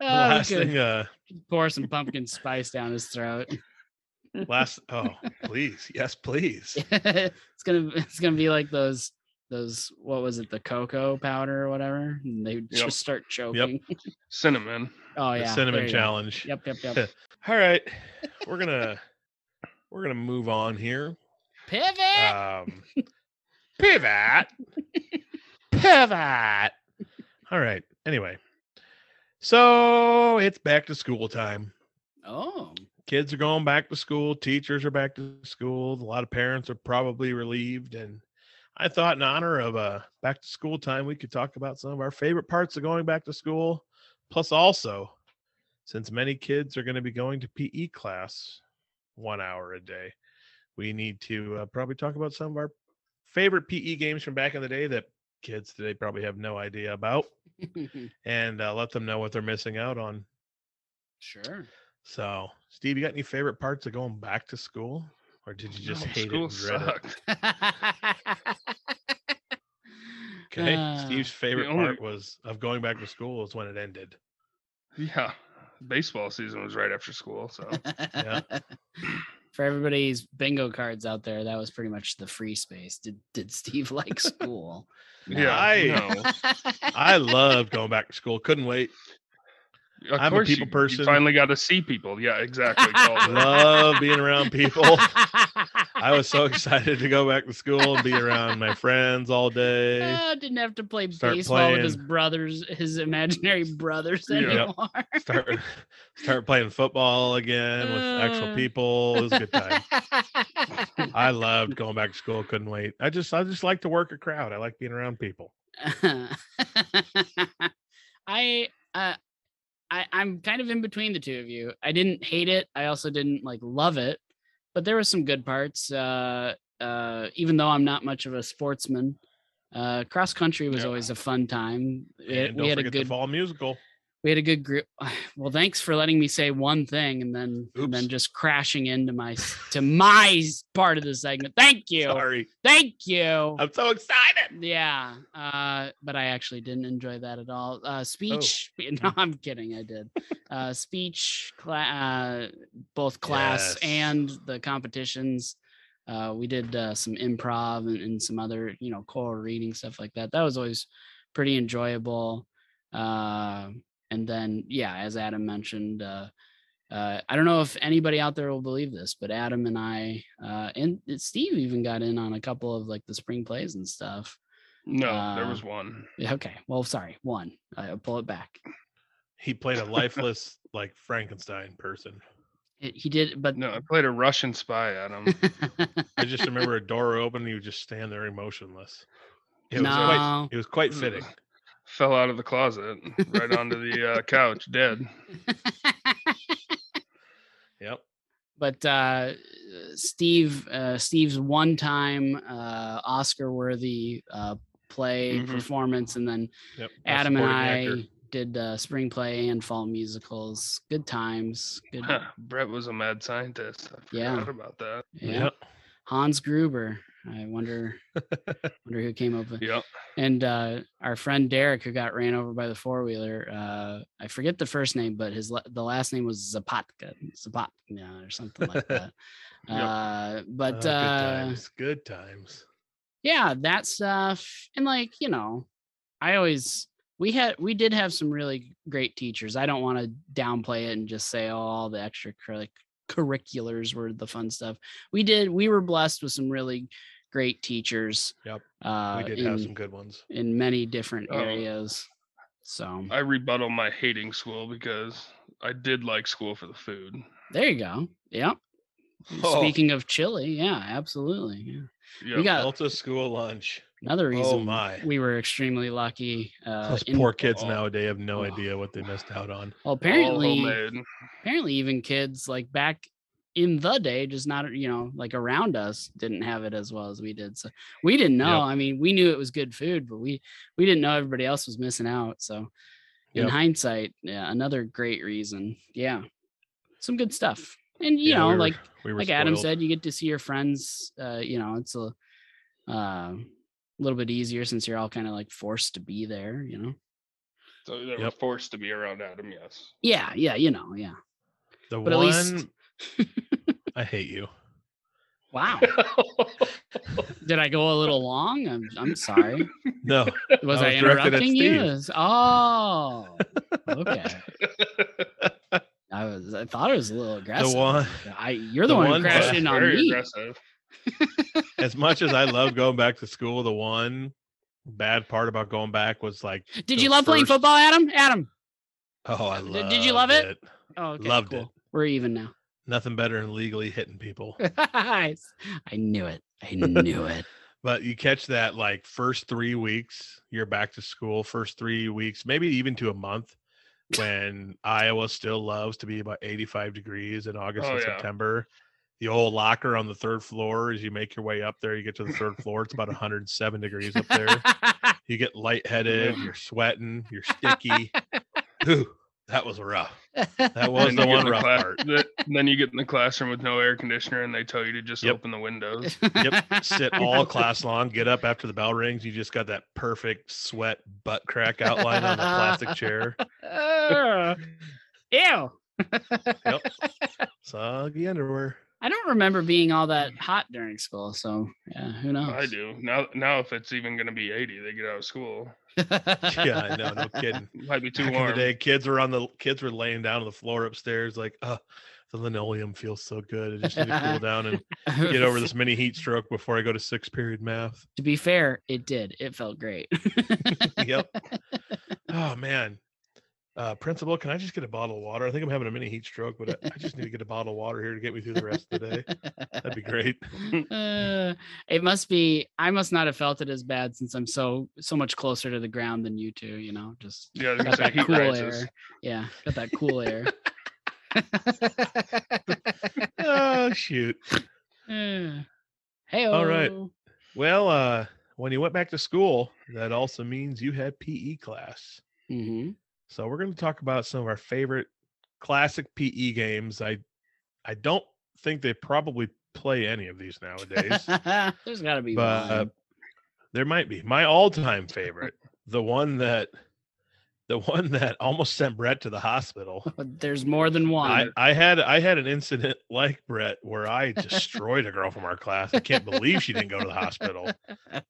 Last thing, pour some pumpkin spice down his throat. Please, yes, please. It's gonna be like those. What was it? The cocoa powder or whatever. And they just start choking. Yep. Cinnamon. Oh yeah. The cinnamon challenge. Go. Yep. All right, we're gonna move on here. Pivot. Pivot. All right. Anyway, so it's back to school time. Oh. Kids are going back to school. Teachers are back to school. A lot of parents are probably relieved. And I thought in honor of back to school time, we could talk about some of our favorite parts of going back to school. Plus also, since many kids are going to be going to PE class 1 hour a day, we need to probably talk about some of our favorite PE games from back in the day that kids today probably have no idea about and let them know what they're missing out on. Sure. So, Steve, you got any favorite parts of going back to school? Or did you just hate it and dread it? Okay. Steve's favorite part of going back to school was when it ended. Yeah. Baseball season was right after school. So, yeah. For everybody's bingo cards out there, that was pretty much the free space. Did Steve like school? No. Yeah, I loved going back to school. Couldn't wait. Of I'm a people person. You finally got to see people. Yeah, exactly. Love being around people. I was so excited to go back to school and be around my friends all day. Didn't have to play baseball with his imaginary brothers anymore. Yep. Start playing football again with actual people. It was a good time. I loved going back to school. Couldn't wait. I just like to work a crowd. I like being around people. I'm kind of in between the two of you. I didn't hate it. I also didn't love it, but there were some good parts. Even though I'm not much of a sportsman, cross country was always a fun time. We had a good fall musical. We had a good group. Well, thanks for letting me say one thing and then just crashing into my part of the segment. Thank you. Sorry. Thank you. I'm so excited. Yeah. But I actually didn't enjoy that at all. Speech. Oh. No, I'm kidding. I did. Speech, both class and the competitions. We did some improv and some other, choral reading, stuff like that. That was always pretty enjoyable. And then, as Adam mentioned, I don't know if anybody out there will believe this, but Adam and I, and Steve even got in on a couple of the spring plays and stuff. No, there was one. Okay. Well, sorry. One. I'll pull it back. He played a lifeless, Frankenstein person. He did, but... No, I played a Russian spy, Adam. I just remember a door open and he would just stand there emotionless. It was quite fitting. Fell out of the closet right onto the couch, dead. Yep. But Steve's one-time Oscar-worthy play performance, and then Adam and I did spring play and fall musicals. Good times. Good. Brett was a mad scientist. I forgot about that. Yeah. Yep. Hans Gruber. I wonder who came up with. Yep. And our friend Derek, who got ran over by the four-wheeler, I forget the first name, but the last name was Zapatka or something like that. Yep. But good times. Yeah, that stuff. And we did have some really great teachers. I don't want to downplay it and just say all the extracurriculars were the fun stuff. We were blessed with some really great teachers. Yep. We did have some good ones in many different areas. So I rebuttal my hating school because I did like school for the food. There you go. Yep. Oh. Speaking of chili, yeah, absolutely. Yeah. Yep. We got Delta school lunch. Another reason we were extremely lucky. Those poor kids nowadays have no idea what they missed out on. Well, apparently even kids like back in the day, just not, around us, didn't have it as well as we did. So we didn't know. Yep. I mean, we knew it was good food, but we didn't know everybody else was missing out. So in hindsight, yeah, another great reason. Yeah. Some good stuff. And, we were spoiled. Adam said, you get to see your friends, it's a little bit easier since you're all kind of forced to be there, So they were forced to be around Adam, yes. Yeah. I hate you. Wow. Did I go a little long? I'm sorry. No. Was I interrupting you? Okay. I thought it was a little aggressive. You're the one who crashed in on me. Aggressive. As much as I love going back to school, the one bad part about going back was did you love playing football, Adam? Oh, I loved it. Did you love it? Oh, okay, loved it. We're even now. Nothing better than legally hitting people. I knew it. But you catch that first 3 weeks, you're back to school, first 3 weeks, maybe even to a month, when Iowa still loves to be about 85 degrees in August and September. The old locker on the third floor, as you make your way up there, you get to the third floor, it's about 107 degrees up there. You get lightheaded, you're sweating, you're sticky. Ooh, that was rough. That was the one rough part. Then you get in the classroom with no air conditioner and they tell you to just open the windows. Yep. Sit all class long, get up after the bell rings. You just got that perfect sweat butt crack outline on the plastic chair. Ew. Yep. Soggy underwear. I don't remember being all that hot during school, so yeah, who knows? I do. Now if it's even going to be 80, they get out of school. Yeah, I know, no kidding. Might be too warm. Today, kids were laying down on the floor upstairs, the linoleum feels so good. I just need to cool down and get over this mini heat stroke before I go to sixth period math. To be fair, it did. It felt great. Yep. Oh man. Principal, can I just get a bottle of water? I think I'm having a mini heat stroke, but I just need to get a bottle of water here to get me through the rest of the day. That'd be great. I must not have felt it as bad since I'm so much closer to the ground than you two, just got that cool air. Yeah, got that cool air. Oh, shoot. Hey. All right. Well, when you went back to school, that also means you had PE class. Mm-hmm. So we're going to talk about some of our favorite classic PE games. I don't think they probably play any of these nowadays. There's got to be one. There might be. My all-time favorite, the one that almost sent Brett to the hospital. There's more than one. I had an incident like Brett where I destroyed a girl from our class. I can't believe she didn't go to the hospital,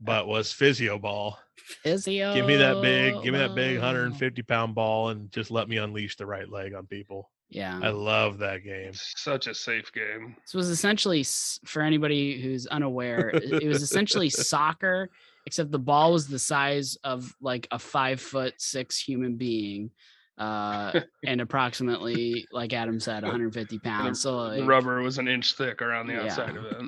but was physio ball. Give me that big 150-pound ball and just let me unleash the right leg on people. Yeah, I love that game. Such a safe game. This was essentially, for anybody who's unaware, it was essentially soccer, except the ball was the size of a 5'6" human being, and approximately, like Adam said, 150 pounds. So the rubber was an inch thick around the outside of it.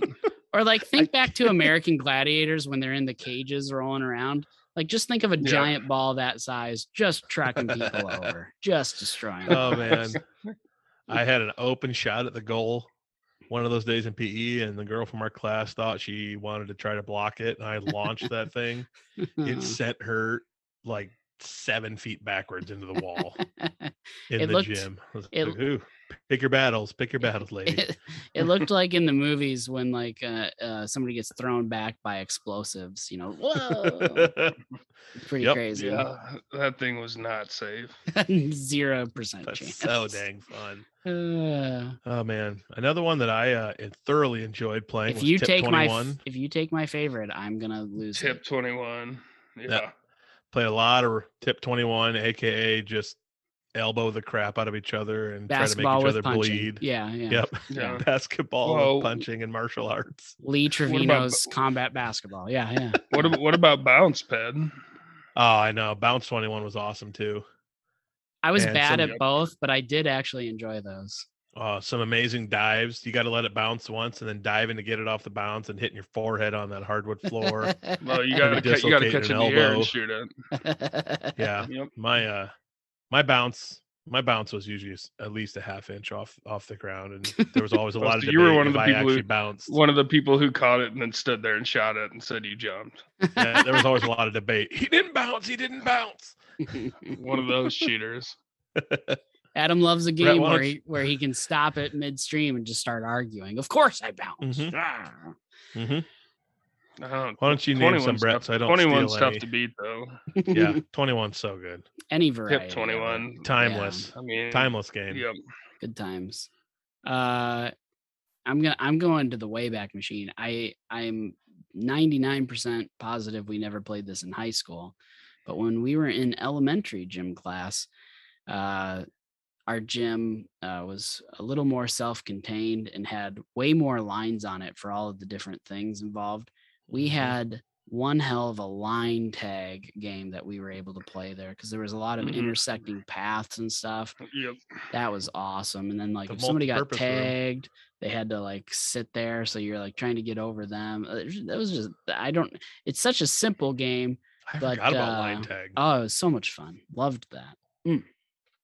Or think back to American Gladiators when they're in the cages rolling around. Like, just think of a giant ball that size, just trucking people over, just destroying them. Oh, man. I had an open shot at the goal one of those days in PE, and the girl from our class thought she wanted to try to block it, and I launched that thing. It sent her, like, 7 feet backwards into the wall in the gym. Like, pick your battles, lady. It looked like in the movies when, like, somebody gets thrown back by explosives, you know. Whoa. Pretty crazy. Yeah, that thing was not safe. 0% chance. So dang fun. Oh man, another one that I thoroughly enjoyed playing. If you take my favorite, I'm gonna lose. Tip 21. Yeah. Play a lot of Tip 21, aka just elbow the crap out of each other and basketball try to make each other bleed. Yeah. Basketball, with punching, and martial arts. Lee Trevino's combat basketball. Yeah. What about Bounce, Ped? Oh, I know. Bounce 21 was awesome too. I was bad at both, but I did actually enjoy those. Some amazing dives. You got to let it bounce once and then diving to get it off the bounce and hitting your forehead on that hardwood floor. Well, you got to catch it in the air and shoot it. Yeah. Yep. My bounce was usually at least a half inch off the ground, and there was always a lot of debate. You were one of the people who caught it and then stood there and shot it and said you jumped. Yeah, there was always a lot of debate. He didn't bounce. One of those cheaters. Adam loves a game where he can stop it midstream and just start arguing. Of course I bounce. Mm-hmm. Ah. Mm-hmm. Why don't you name some, Brett? So I don't. 21's tough to beat, though. Yeah, 21's so good. Any variety. Tip 21, timeless. Yeah. I mean, timeless game. Yep. Good times. I'm going to the Wayback Machine. I'm 99% positive we never played this in high school, but when we were in elementary gym class, our gym was a little more self-contained and had way more lines on it for all of the different things involved. We had one hell of a line tag game that we were able to play there because there was a lot of intersecting paths and stuff. Yep. That was awesome. And then, like, if somebody got tagged, they had to, like, sit there. So you're, like, trying to get over them. That was just, it's such a simple game. I forgot about line tag. Oh, it was so much fun. Loved that. Mm.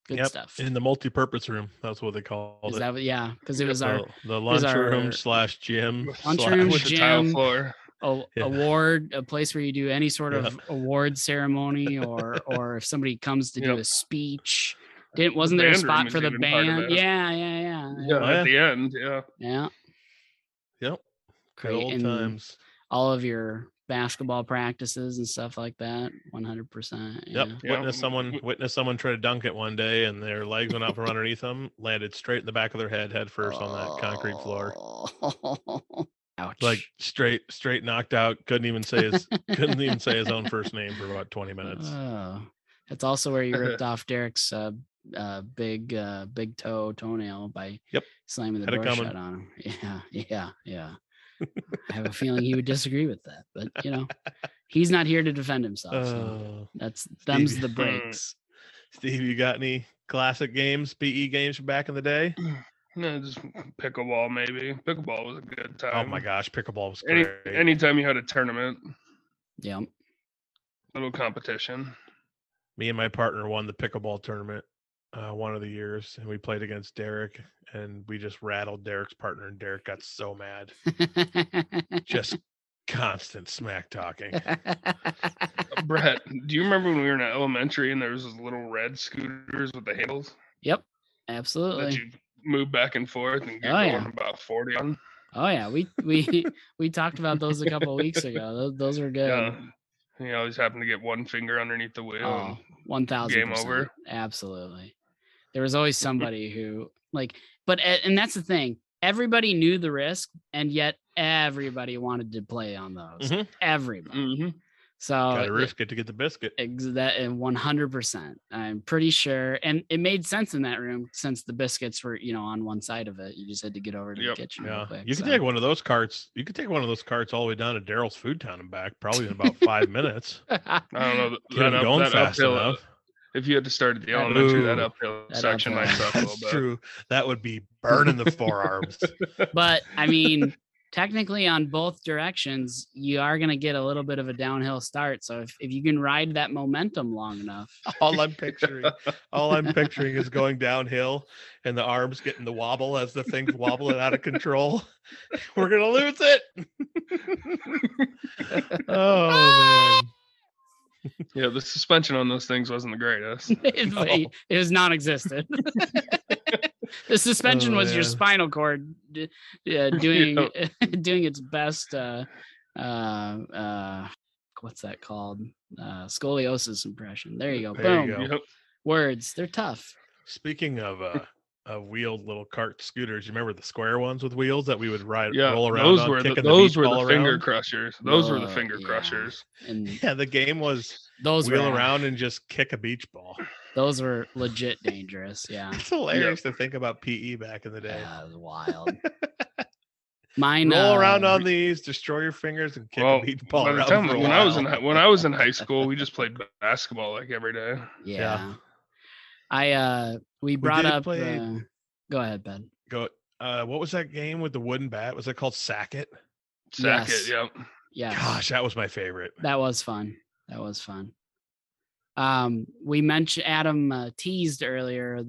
Good stuff. In the multi-purpose room, that's what they called it. Yeah, because it was the lunchroom slash gym. Lunchroom, gym, tile floor. Award, a place where you do any sort of award ceremony, or if somebody comes to do a speech. Wasn't there a spot for the band? Yeah. At the end, yeah. Yep. Great old times. All of your basketball practices and stuff like that, 100%. Yep. Witnessed someone try to dunk it one day, and their legs went out from underneath them, landed straight in the back of their head, first on that concrete floor. Ouch! Like straight knocked out. Couldn't even say his own first name for about 20 minutes. Oh, that's also where you ripped off Derek's big toenail by slamming the door shut on him. Yeah. I have a feeling he would disagree with that, but he's not here to defend himself. So them's the breaks. Steve, you got any classic games, PE games from back in the day? No, just pickleball maybe. Pickleball was a good time. Oh my gosh, pickleball was great. Anytime you had a tournament, little competition. Me and my partner won the pickleball tournament one of the years, and we played against Derek, and we just rattled Derek's partner, and Derek got so mad. Just constant smack talking. Brett, do you remember when we were in elementary and there was those little red scooters with the handles? Yep, absolutely. That you move back and forth and get going about 40 on. Oh yeah, we talked about those a couple of weeks ago. Those are good. Yeah. You always happen to get one finger underneath the wheel. Oh, 1,000%. Game over. Absolutely. There was always somebody who and that's the thing. Everybody knew the risk, and yet everybody wanted to play on those. Mm-hmm. Everybody. Mm-hmm. So gotta risk it to get the biscuit. That 100%. I'm pretty sure, and it made sense in that room since the biscuits were, on one side of it. You just had to get over to the kitchen. Yeah, real quick, you could take one of those carts. You could take one of those carts all the way down to Daryl's Food Town and back, probably in about 5 minutes. I don't know. That uphill. If you had to start at the elementary, that uphill section might suck a little bit. That's true. That would be burning the forearms. But I mean, technically on both directions, you are going to get a little bit of a downhill start. So if you can ride that momentum long enough. All I'm picturing is going downhill and the arms getting the wobble as the thing's wobbling out of control. We're going to lose it. Oh, man. Yeah, the suspension on those things wasn't the greatest. It was non-existent. The suspension was your spinal cord doing doing its best. What's that called? Scoliosis impression. There you go. Boom. You go. Yep. Words. They're tough. Speaking of wheeled little cart scooters, you remember the square ones with wheels that we would ride, roll around? Those were the finger crushers. Those were the finger crushers. And the game was those wheel around and just kick a beach ball. Those were legit dangerous. Yeah. It's hilarious to think about PE back in the day. Yeah, it was wild. Mine roll around on these, destroy your fingers, and kick a beach ball around. When I was in high school, we just played basketball like every day. Yeah. We brought up go ahead, Ben. What was that game with the wooden bat? Was it called Sack It? Sack It, yep. Yeah. Gosh, that was my favorite. That was fun. We mentioned Adam teased earlier,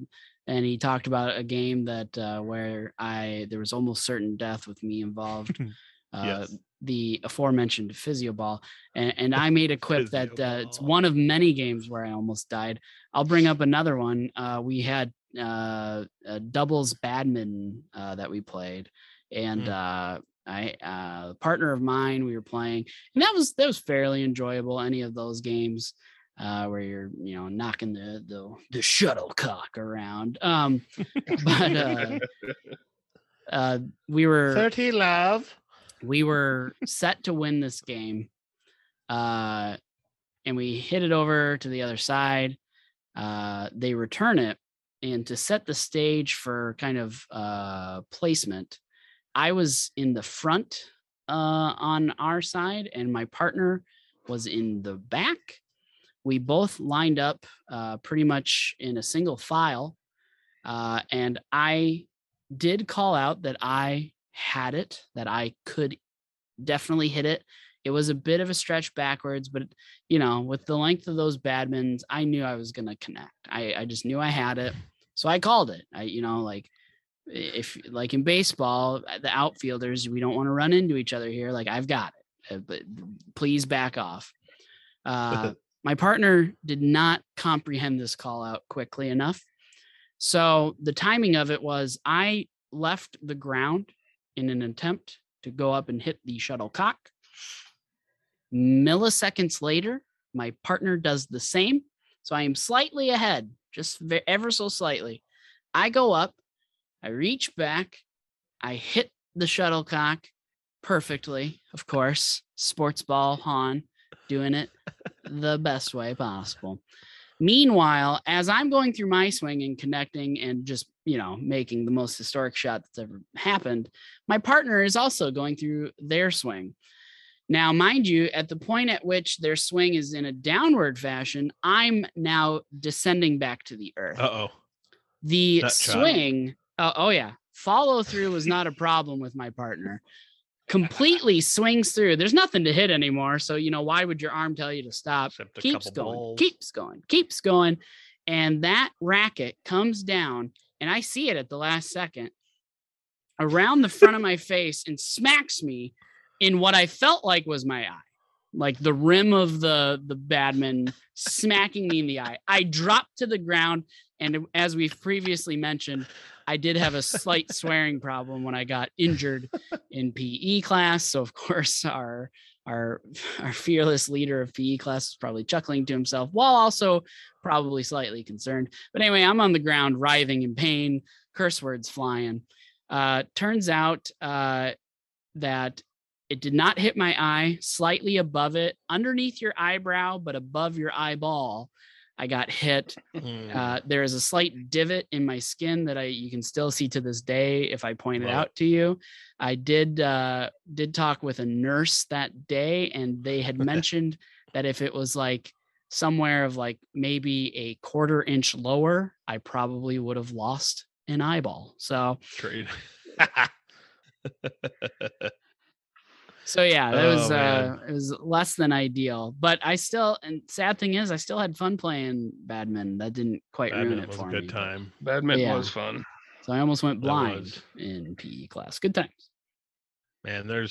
and he talked about a game that where there was almost certain death with me involved. The aforementioned Physioball, and I made a quip that it's one of many games where I almost died. I'll bring up another one. We had a doubles badminton that we played, and I a partner of mine, we were playing, and that was fairly enjoyable. Any of those games where you're knocking the shuttlecock around, but we were 30 love. We were set to win this game, and we hit it over to the other side. They return it, and to set the stage for kind of placement, I was in the front on our side, and my partner was in the back. We both lined up pretty much in a single file, and I did call out that I had it, that I could definitely hit it. It was a bit of a stretch backwards, but with the length of those badmins, I knew I was going to connect. I just knew I had it. So I called it. If in baseball, the outfielders, we don't want to run into each other here. Like, I've got it, but please back off. My partner did not comprehend this call out quickly enough. So the timing of it was I left the ground in an attempt to go up and hit the shuttlecock. Milliseconds later, my partner does the same. So I am slightly ahead, just ever so slightly. I go up, I reach back, I hit the shuttlecock perfectly, of course. Sports ball Han, doing it the best way possible. Meanwhile, as I'm going through my swing and connecting and just, making the most historic shot that's ever happened, my partner is also going through their swing. Now, mind you, at the point at which their swing is in a downward fashion, I'm now descending back to the earth. Uh-oh. The swing. Follow through was not a problem with my partner. Completely swings through. There's nothing to hit anymore. So, why would your arm tell you to stop? Keeps going. And that racket comes down, and I see it at the last second around the front of my face and smacks me in what I felt like was my eye, like the rim of the badminton smacking me in the eye. I dropped to the ground. And as we've previously mentioned, I did have a slight swearing problem when I got injured in PE class. So, of course, our fearless leader of PE class was probably chuckling to himself while also probably slightly concerned. But anyway, I'm on the ground, writhing in pain, curse words flying. Turns out that it did not hit my eye, slightly above it, underneath your eyebrow, but above your eyeball. I got hit. There is a slight divot in my skin that you can still see to this day if I point it out to you. I did talk with a nurse that day, and they had mentioned that if it was like somewhere of like maybe a quarter inch lower, I probably would have lost an eyeball. So So yeah, that it was less than ideal, but I still, and sad thing is I still had fun playing badminton. That didn't quite ruin it for me. Badminton was a good time. Badminton was fun. So I almost went blind in PE class. Good times. Man, I'm gonna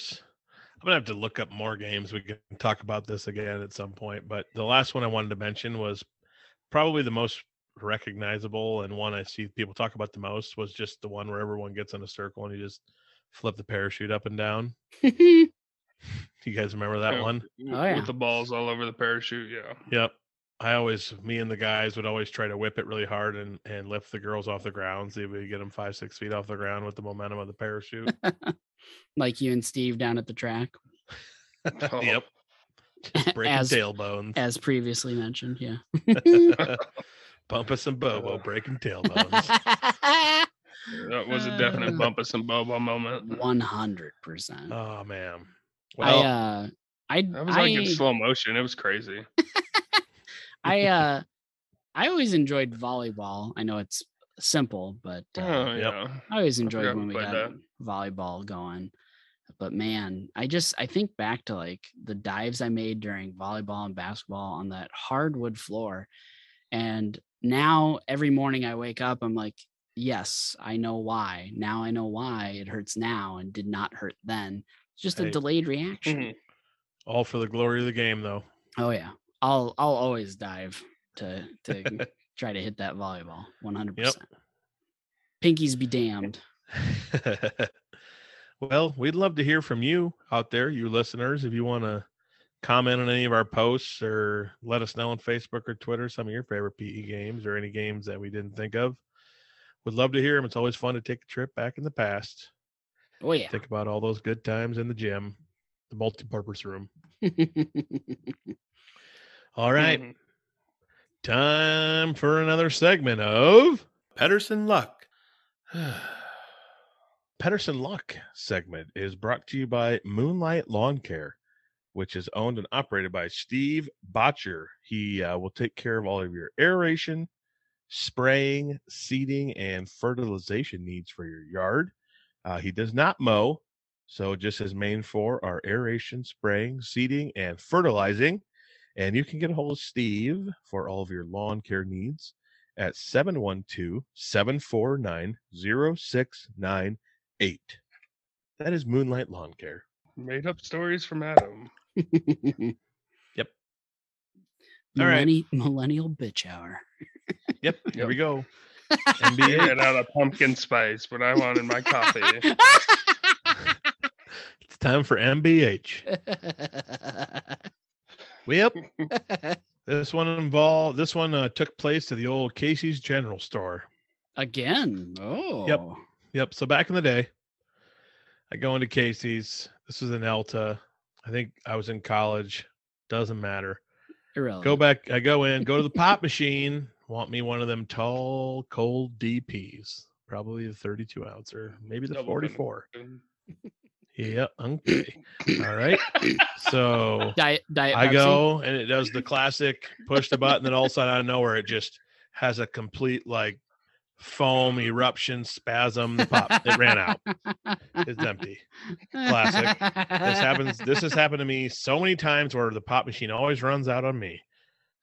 have to look up more games. We can talk about this again at some point, but the last one I wanted to mention was probably the most recognizable, and one I see people talk about the most was just the one where everyone gets in a circle and you just flip the parachute up and down. You guys remember that one? Oh, yeah. With the balls all over the parachute. Yeah. Yep. Me and the guys would always try to whip it really hard and lift the girls off the ground, see if we could get them 5-6 feet off the ground with the momentum of the parachute. Like you and Steve down at the track. Yep. Breaking tailbones. As previously mentioned, yeah. Bumpus and Bobo breaking tailbones. That was a definite Bumpus and Bobo moment. 100%. Oh, man. Well, that was in slow motion. It was crazy. I always enjoyed volleyball. I know it's simple, but I always enjoyed when we got volleyball going. But man, I think back to like the dives I made during volleyball and basketball on that hardwood floor. And now every morning I wake up, I'm like, yes, I know why. Now I know why it hurts now and did not hurt then. It's just a delayed reaction. Mm-hmm. All for the glory of the game, though. Oh yeah, I'll always dive to try to hit that volleyball 100%. Pinkies be damned. Well, we'd love to hear from you out there, you listeners. If you want to comment on any of our posts or let us know on Facebook or Twitter some of your favorite PE games or any games that we didn't think of. Would love to hear them. It's always fun to take a trip back in the past. Oh, yeah. Think about all those good times in the gym, the multi-purpose room. All right. Mm-hmm. Time for another segment of Petterson Luck. Petterson Luck segment is brought to you by Moonlight Lawn Care, which is owned and operated by Steve Botcher. He will take care of all of your aeration, spraying, seeding, and fertilization needs for your yard. He does not mow, so just his main four are aeration, spraying, seeding, and fertilizing. And you can get a hold of Steve for all of your lawn care needs at 712-749-0698. That is Moonlight Lawn Care. Made up stories from Adam. Yep. All right. Millennial bitch hour. Yep. Here we go. NBA ran out of pumpkin spice, but I wanted my coffee. It's time for MBH. Yep. This one took place to the old Casey's General Store. Again. Oh. Yep. So back in the day, I go into Casey's. This was in Elta. I think I was in college. Doesn't matter. Irrelevant. I go in, go to the pop machine. Want me one of them tall, cold DPs, probably the 32 ounce or maybe the 44. Yeah. Okay. All right. So Diet I go and it does the classic push the button, and all of a sudden out of nowhere, it just has a complete like foam eruption spasm. The pop, it ran out. It's empty. Classic. This has happened to me so many times where the pop machine always runs out on me.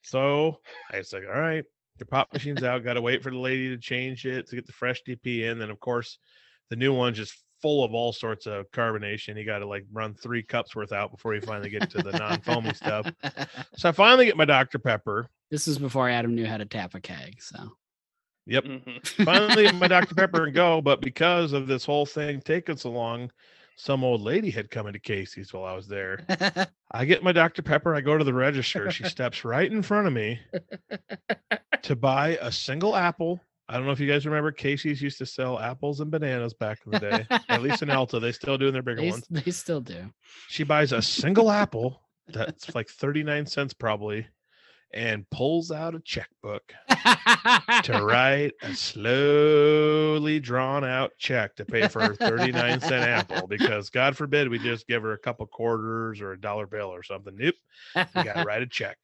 So I was like, all right, your pop machine's out. Got to wait for the lady to change it to get the fresh DP in. Then, of course, the new one's just full of all sorts of carbonation. You got to like run 3 cups worth out before you finally get to the non-foamy stuff. So I finally get my Dr. Pepper. This is before Adam knew how to tap a keg. So, yep. Mm-hmm. Finally, get my Dr. Pepper and go. But because of this whole thing taking so long, some old lady had come into Casey's while I was there. I get my Dr. Pepper. I go to the register. She steps right in front of me to buy a single apple. I don't know if you guys remember, Casey's used to sell apples and bananas back in the day. At least in Alta, they still do in their bigger ones. They still do. She buys a single apple that's like 39 cents probably and pulls out a checkbook to write a slowly drawn out check to pay for her 39-cent apple, because God forbid we just give her a couple quarters or $1 bill or something. Nope. We got to write a check.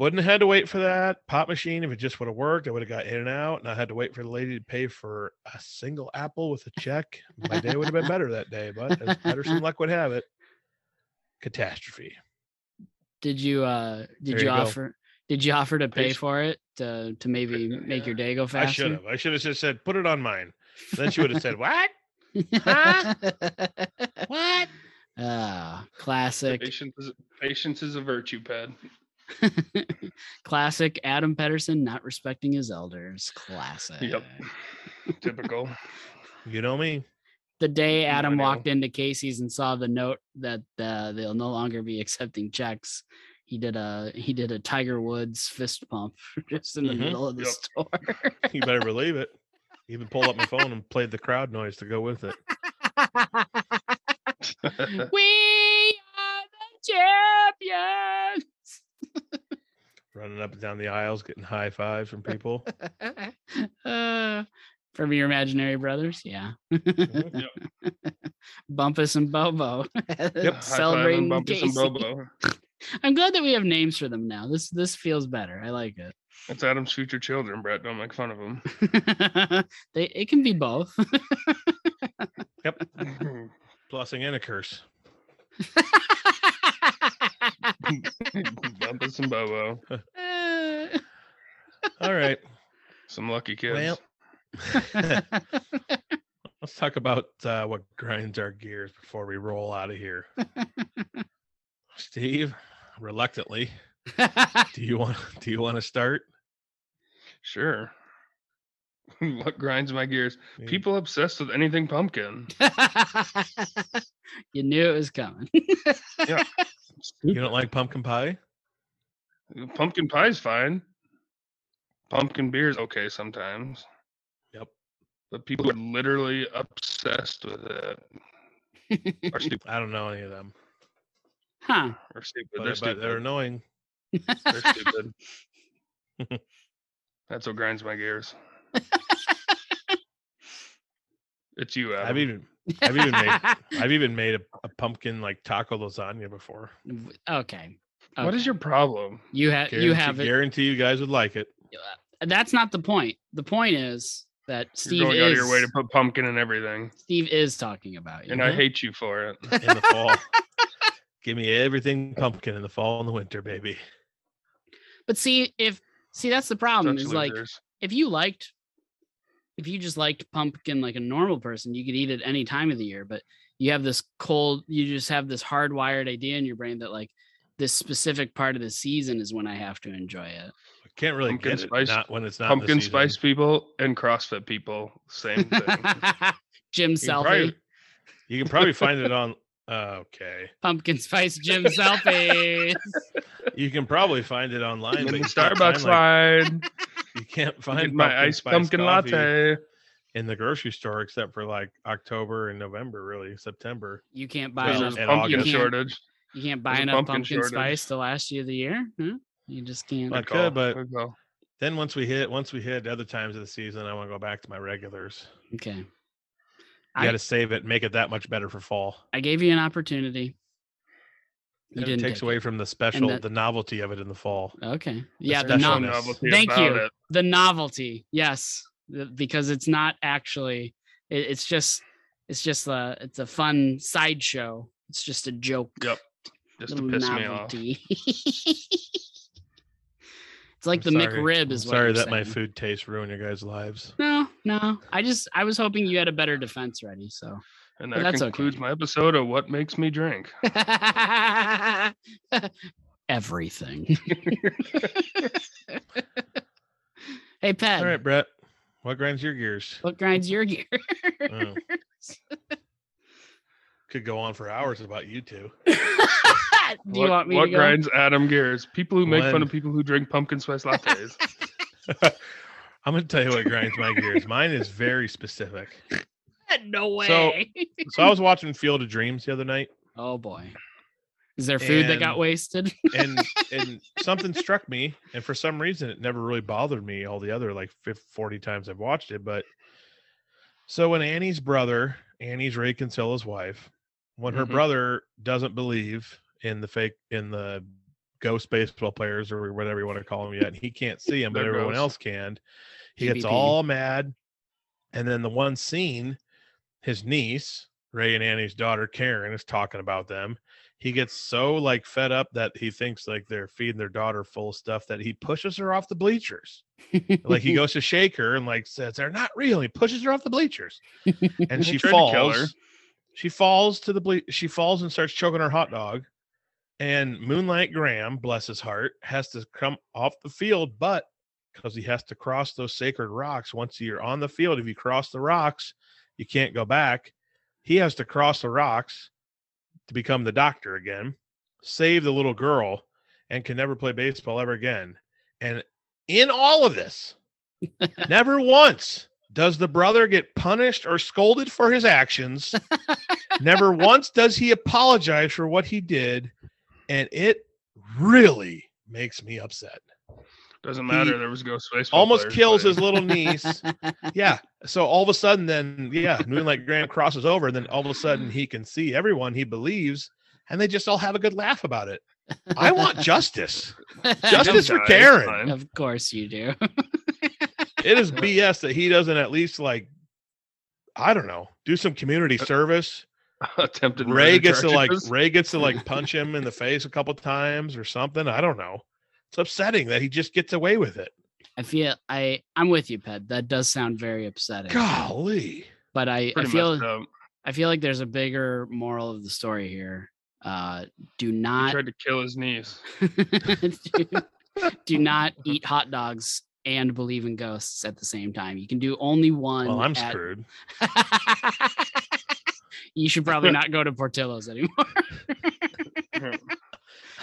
Wouldn't have had to wait for that pop machine. If it just would have worked, I would have got in and out, and I had to wait for the lady to pay for a single apple with a check. My day would have been better that day, but as Petterson luck would have it, catastrophe. Did you offer to pay for it to maybe make your day go faster? I should have just said, put it on mine. Then she would have said, what? Huh? What? Classic. Patience is a virtue, Ped. Classic Adam Petterson not respecting his elders. Classic. Yep. Typical. You know me. The day Adam walked into Casey's and saw the note that they'll no longer be accepting checks, he did a Tiger Woods fist pump just in the middle of the store. You better believe it. He even pulled up my phone and played the crowd noise to go with it. We are the champions. Running up and down the aisles, getting high fives from people. From your imaginary brothers, yeah. Yep. Bumpus and Bobo. Yep. Celebrating Bumpus and Bobo. I'm glad that we have names for them now. This feels better. I like it. That's Adam's future children, Brett. Don't make fun of them. It can be both. Yep. Blessing and a curse. Bumpus and Bobo. All right. Some lucky kids. Well, let's talk about what grinds our gears before we roll out of here. Steve, reluctantly, do you want to start? Sure. What grinds my gears? People obsessed with anything pumpkin. You knew it was coming. Yeah. You don't like pumpkin pie? Pumpkin pie's fine. Pumpkin beer's okay sometimes. Yep. But people are literally obsessed with it. Are stupid. I don't know any of them. Huh. They're stupid. They're annoying. They're stupid. That's what grinds my gears. It's you, Adam. I've even made a pumpkin like taco lasagna before. Okay. What is your problem? You have it. Guarantee you guys would like it. That's not the point. The point is that Steve you're going out of your way to put pumpkin in everything. Steve is talking about you, and I hate you for it. In the fall, give me everything pumpkin in the fall and the winter, baby. But see, that's the problem. Such is losers. Like if you just liked pumpkin like a normal person, you could eat it any time of the year, but you just have this hardwired idea in your brain that like this specific part of the season is when I have to enjoy it. I can't really pumpkin get spice, it not when it's not pumpkin in the spice people and CrossFit people, same thing. Jim Selfie. You can probably find it on okay. Pumpkin spice Jim Selfies. You can probably find it online. But Starbucks line. Like, you can't find my iced pumpkin latte in the grocery store except for like October and November, really September. You can't buy enough pumpkin shortage. You can't buy enough pumpkin spice to last you the year. Huh? You just can't. I could, but then once we hit other times of the season, I want to go back to my regulars. Okay. You got to save it, make it that much better for fall. I gave you an opportunity. You didn't takes away from the special, the novelty of it in the fall. Okay. Yeah. The novelty. Thank you. It. The novelty. Yes. Because it's not actually, it's just it's a fun sideshow. It's just a joke. Yep. Just to piss me off. It's like I'm the sorry. McRib is I'm what sorry that saying. My food tastes ruin your guys' lives. No. I was hoping you had a better defense ready, so. And that concludes my episode of What Makes Me Drink. Everything. Hey, Pat. All right, Brett. What grinds your gears? Oh. Could go on for hours about you two. What grinds Adam gears? People who make fun of people who drink pumpkin spice lattes. I'm going to tell you what grinds my gears. Mine is very specific. No way. So I was watching Field of Dreams the other night. Oh boy. Is there food that got wasted? and something struck me, and for some reason it never really bothered me all the other like 40 times I've watched it, but so when Annie's brother, Annie's Ray Kinsella's wife, when her brother doesn't believe in the ghost baseball players or whatever you want to call them yet, and he can't see them, but everyone else can. He gets all mad. And then the one scene, his niece, Ray and Annie's daughter, Karen, is talking about them. He gets so like fed up that he thinks like they're feeding their daughter full of stuff that he pushes her off the bleachers. Like he goes to shake her and like says, they're not real. He pushes her off the bleachers and she falls. She falls to the she falls and starts choking her hot dog. And Moonlight Graham, bless his heart, has to come off the field, but because he has to cross those sacred rocks. Once you're on the field, if you cross the rocks, you can't go back. He has to cross the rocks to become the doctor again, save the little girl, and can never play baseball ever again. And in all of this, never once does the brother get punished or scolded for his actions. Never once does he apologize for what he did. And it really makes me upset. Doesn't matter. There was ghost baseball. Almost kills his little niece. Yeah. So all of a sudden then, yeah, Moonlight Graham crosses over. And then all of a sudden he can see everyone he believes. And they just all have a good laugh about it. I want justice. Justice for Karen. Of course you do. It is BS that he doesn't at least like, I don't know, do some community service. Attempted Ray gets charges. Ray gets to like punch him in the face a couple times or something. I don't know. It's upsetting that he just gets away with it. I feel I'm with you, Ped. That does sound very upsetting. Golly. But I feel like there's a bigger moral of the story here. Do not he tried to kill his niece. do not eat hot dogs and believe in ghosts at the same time. You can do only one. Well, I'm screwed. You should probably not go to Portillo's anymore.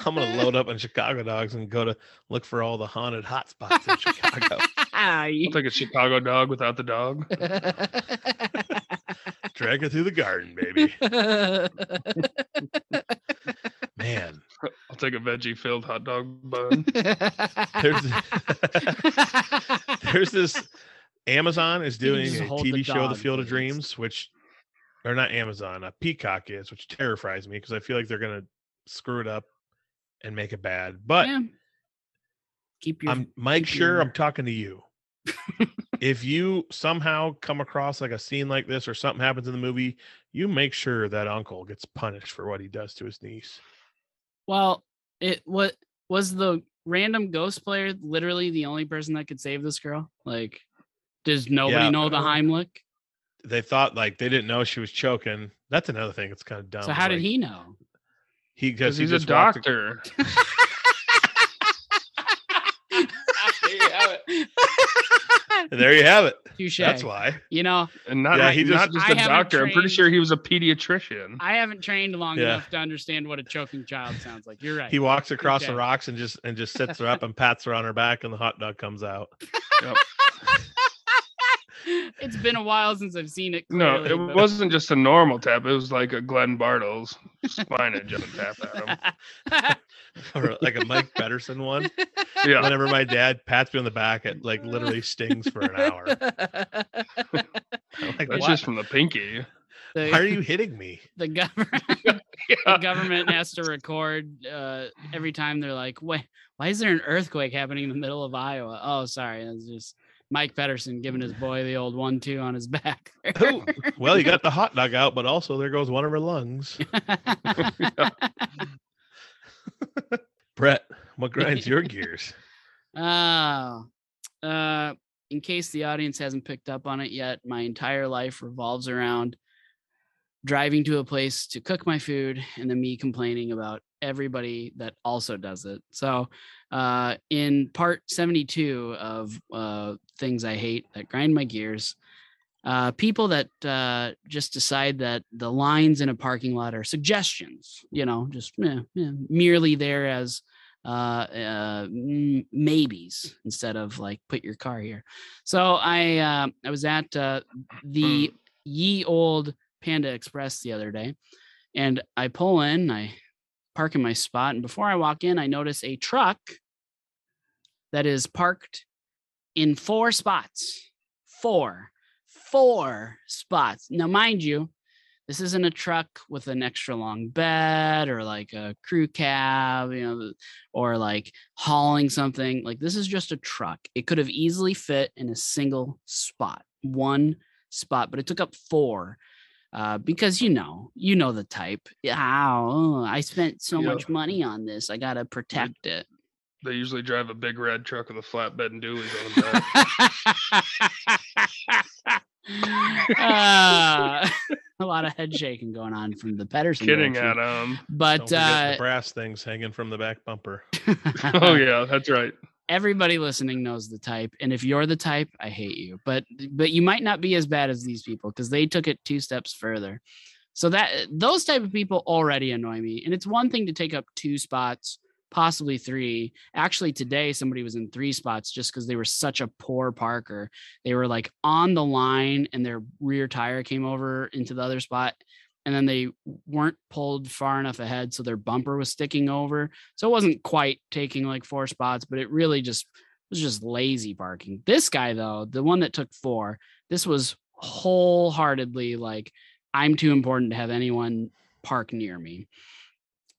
I'm going to load up on Chicago dogs and go to look for all the haunted hot spots in Chicago. I'll take a Chicago dog without the dog. Drag it through the garden, baby. Man. I'll take a veggie-filled hot dog bun. There's this... Amazon is doing a TV show, The Field of Dreams, which... Or not Amazon, Peacock is, which terrifies me because I feel like they're going to screw it up and make it bad. But yeah. I'm talking to you. If you somehow come across like a scene like this or something happens in the movie, you make sure that uncle gets punished for what he does to his niece. Well, was the random ghost player literally the only person that could save this girl? Like, does nobody know the Heimlich? They thought like they didn't know she was choking. That's another thing. It's kind of dumb. So how did he know? Because he's a doctor. There you have it. Touché. That's why. You know, and not just a doctor. I'm pretty sure he was a pediatrician. I haven't trained long enough to understand what a choking child sounds like. You're right. He walks across the rocks and just sits her up and pats her on her back, and the hot dog comes out. Yep. It's been a while since I've seen it. Clearly, it wasn't just a normal tap. It was like a Glenn Bartles spinal tap at him. Or like a Mike Petterson one. Yeah. Whenever my dad pats me on the back, it like literally stings for an hour. Like, that's just from the pinky. Why are you hitting me? The government, the government has to record every time they're like, why is there an earthquake happening in the middle of Iowa? Oh, sorry. That's just... Mike Petterson giving his boy the old 1-2 on his back. Oh, well, you got the hot dog out, but also there goes one of her lungs. Brett, what grinds your gears? In case the audience hasn't picked up on it yet, my entire life revolves around driving to a place to cook my food and then me complaining about everybody that also does it. So in part 72 of things I hate that grind my gears, people that just decide that the lines in a parking lot are suggestions, just merely there as maybes instead of like put your car here. So I was at the ye old Panda Express the other day, and I pull in, I park in my spot, and before I walk in, I notice a truck that is parked in four spots. Four spots. Now, mind you, this isn't a truck with an extra long bed or like a crew cab, you know, or like hauling something. Like, this is just a truck. It could have easily fit in a single spot, one spot, but it took up four. Because you know the type. Oh, I spent so much money on this. I gotta protect it. They usually drive a big red truck with a flatbed and dualies on the back. A lot of head shaking going on from the Petterson. Kidding direction. Adam. But the brass things hanging from the back bumper. Oh yeah, that's right. Everybody listening knows the type, and if you're the type, I hate you. But you might not be as bad as these people because they took it two steps further. So that those type of people already annoy me, and it's one thing to take up two spots, possibly three. Actually, today somebody was in three spots just because they were such a poor parker. They were like on the line, and their rear tire came over into the other spot. And then they weren't pulled far enough ahead, so their bumper was sticking over. So it wasn't quite taking like four spots, but it really just was just lazy parking. This guy, though, the one that took four, this was wholeheartedly like, I'm too important to have anyone park near me.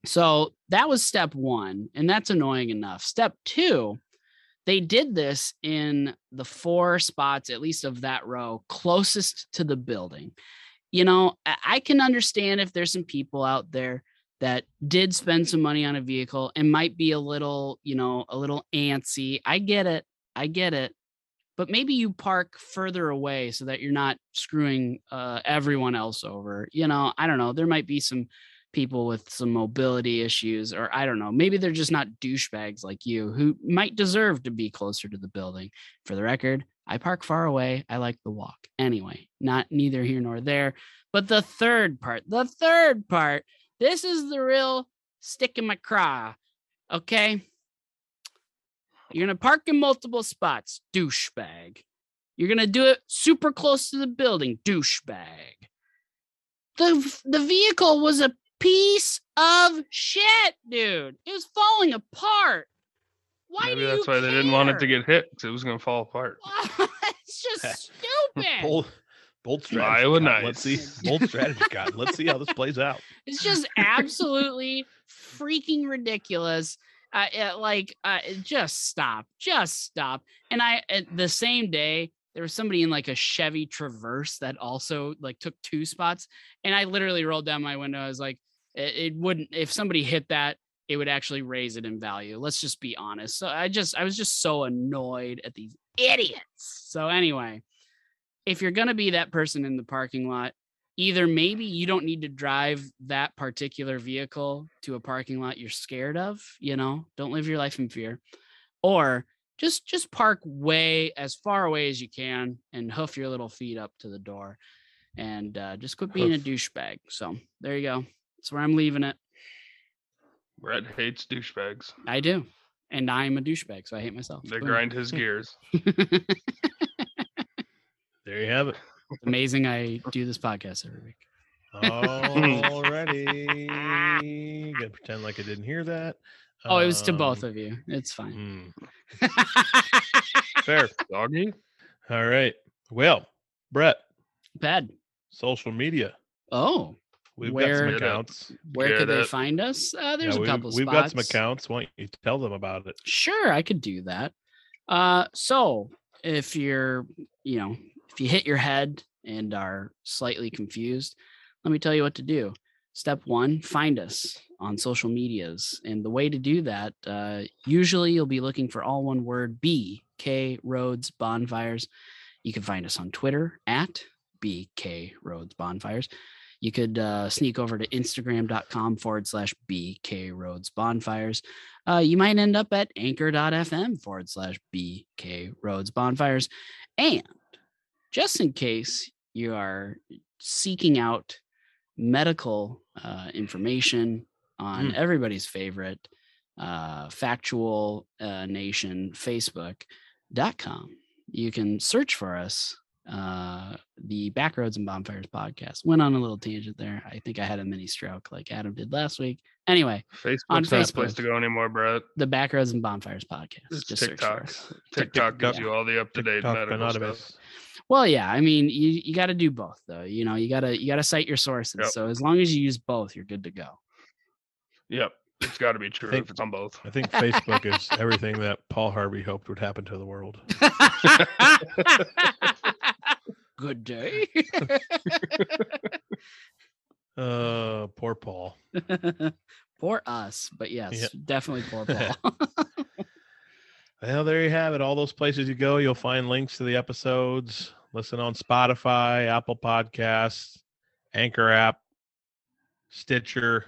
So that was step one, and that's annoying enough. Step two, they did this in the four spots, at least of that row, closest to the building. You know, I can understand if there's some people out there that did spend some money on a vehicle and might be a little antsy. I get it. But maybe you park further away so that you're not screwing everyone else over. You know, I don't know. There might be some people with some mobility issues, or I don't know, maybe they're just not douchebags like you who might deserve to be closer to the building. For the record, I park far away. I like the walk. Anyway, not neither here nor there. But the third part, this is the real stick in my craw. Okay. You're going to park in multiple spots, douchebag. You're going to do it super close to the building, douchebag. The vehicle was a piece of shit, dude. It was falling apart. Maybe that's why they didn't want it to get hit, because it was going to fall apart. It's just stupid. Bold strategy. Bold strategy, God. Let's see how this plays out. It's just absolutely freaking ridiculous. Just stop. And I, the same day, there was somebody in like a Chevy Traverse that also like took two spots. And I literally rolled down my window. I was like, it wouldn't, if somebody hit that, it would actually raise it in value. Let's just be honest. So I was just so annoyed at these idiots. So anyway, if you're going to be that person in the parking lot, either maybe you don't need to drive that particular vehicle to a parking lot you're scared of, you know, don't live your life in fear, or just park way as far away as you can and hoof your little feet up to the door and just quit being a douchebag. So there you go. That's where I'm leaving it. Brett hates douchebags. I do. And I'm a douchebag, so I hate myself. They grind his gears. There you have it. It's amazing I do this podcast every week. Alrighty. Gonna pretend like I didn't hear that. Oh, it was to both of you. It's fine. Fair. Doggy. All right. Well, Brett. Bad. Social media. Oh. Where could they find us? There's a couple spots. We've got some accounts. Why don't you tell them about it? Sure, I could do that. So if you're, you know, if you hit your head and are slightly confused, let me tell you what to do. Step one, find us on social medias. And the way to do that, usually you'll be looking for all one word, Backroads Bonfires. You can find us on Twitter at Backroads Bonfires. You could sneak over to Instagram.com/BKRoadsBonfires. You might end up at Anchor.fm/BKRoadsBonfires. And just in case you are seeking out medical information on everybody's favorite factual nation, Facebook.com, you can search for us. The Backroads and Bonfires podcast. Went on a little tangent there. I think I had a mini stroke like Adam did last week. Anyway, Facebook's on Facebook, not a place to go anymore, Brett. The Backroads and Bonfires podcast. It's just TikTok. TikTok gives you all the up-to-date medical stuff. Well, yeah, I mean, you got to do both, though. You know, you got to cite your sources. Yep. So as long as you use both, you're good to go. Yep. It's got to be true if it's on both. I think Facebook is everything that Paul Harvey hoped would happen to the world. Good day. Poor Paul. Poor us, but yes, yep. Definitely poor Paul. Well, there you have it. All those places you go, you'll find links to the episodes. Listen on Spotify, Apple Podcasts, Anchor app, Stitcher,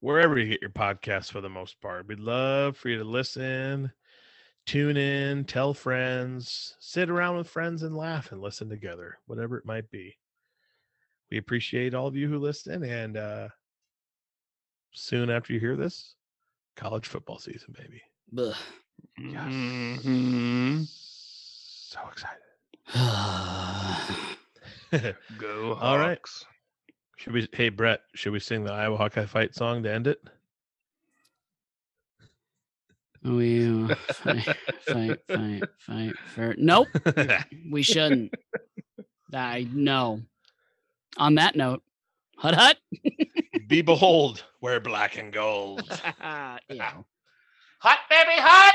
wherever you get your podcasts for the most part. We'd love for you to listen, tune in, tell friends, sit around with friends and laugh and listen together, whatever it might be. We appreciate all of you who listen, and soon after you hear this, college football season, baby. Yes. Mm-hmm. So excited. Go Hawks. All right. Hey, Brett, should we sing the Iowa Hawkeye Fight song to end it? We fight for... Nope. We shouldn't. I know. On that note, hut hut. Be behold, we're black and gold. Yeah. Hot, baby, hot!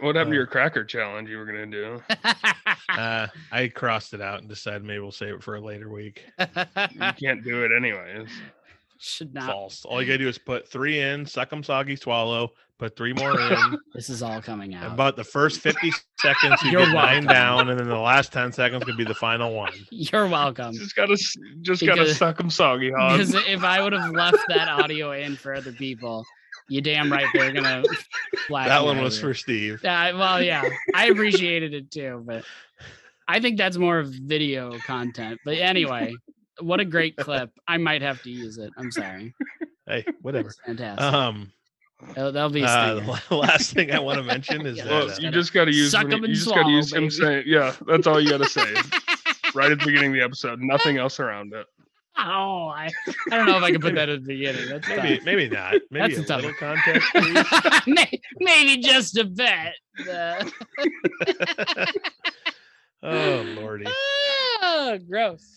What happened to your cracker challenge you were going to do? I crossed it out and decided maybe we'll save it for a later week. You can't do it anyways. Should not. False. All you got to do is put 3 in, suck them soggy, swallow, put 3 more in. This is all coming out. About the first 50 seconds, you get 9 down, and then the last 10 seconds could be the final one. You're welcome. Just got to suck them soggy, hog. Because if I would have left that audio in for other people, you damn right they're gonna. That one was for Steve. Well, yeah, I appreciated it too, but I think that's more of video content. But anyway, what a great clip! I might have to use it. I'm sorry. Hey, whatever. That's fantastic. That'll be the last thing I want to mention is that you just got to use. You just got to use him saying, "Yeah." That's all you got to say. Right at the beginning of the episode, nothing else around it. Oh, I don't know if I can put that at the beginning. That's maybe not. Maybe that's a little context, please. Maybe just a bit. Oh, Lordy. Oh, gross.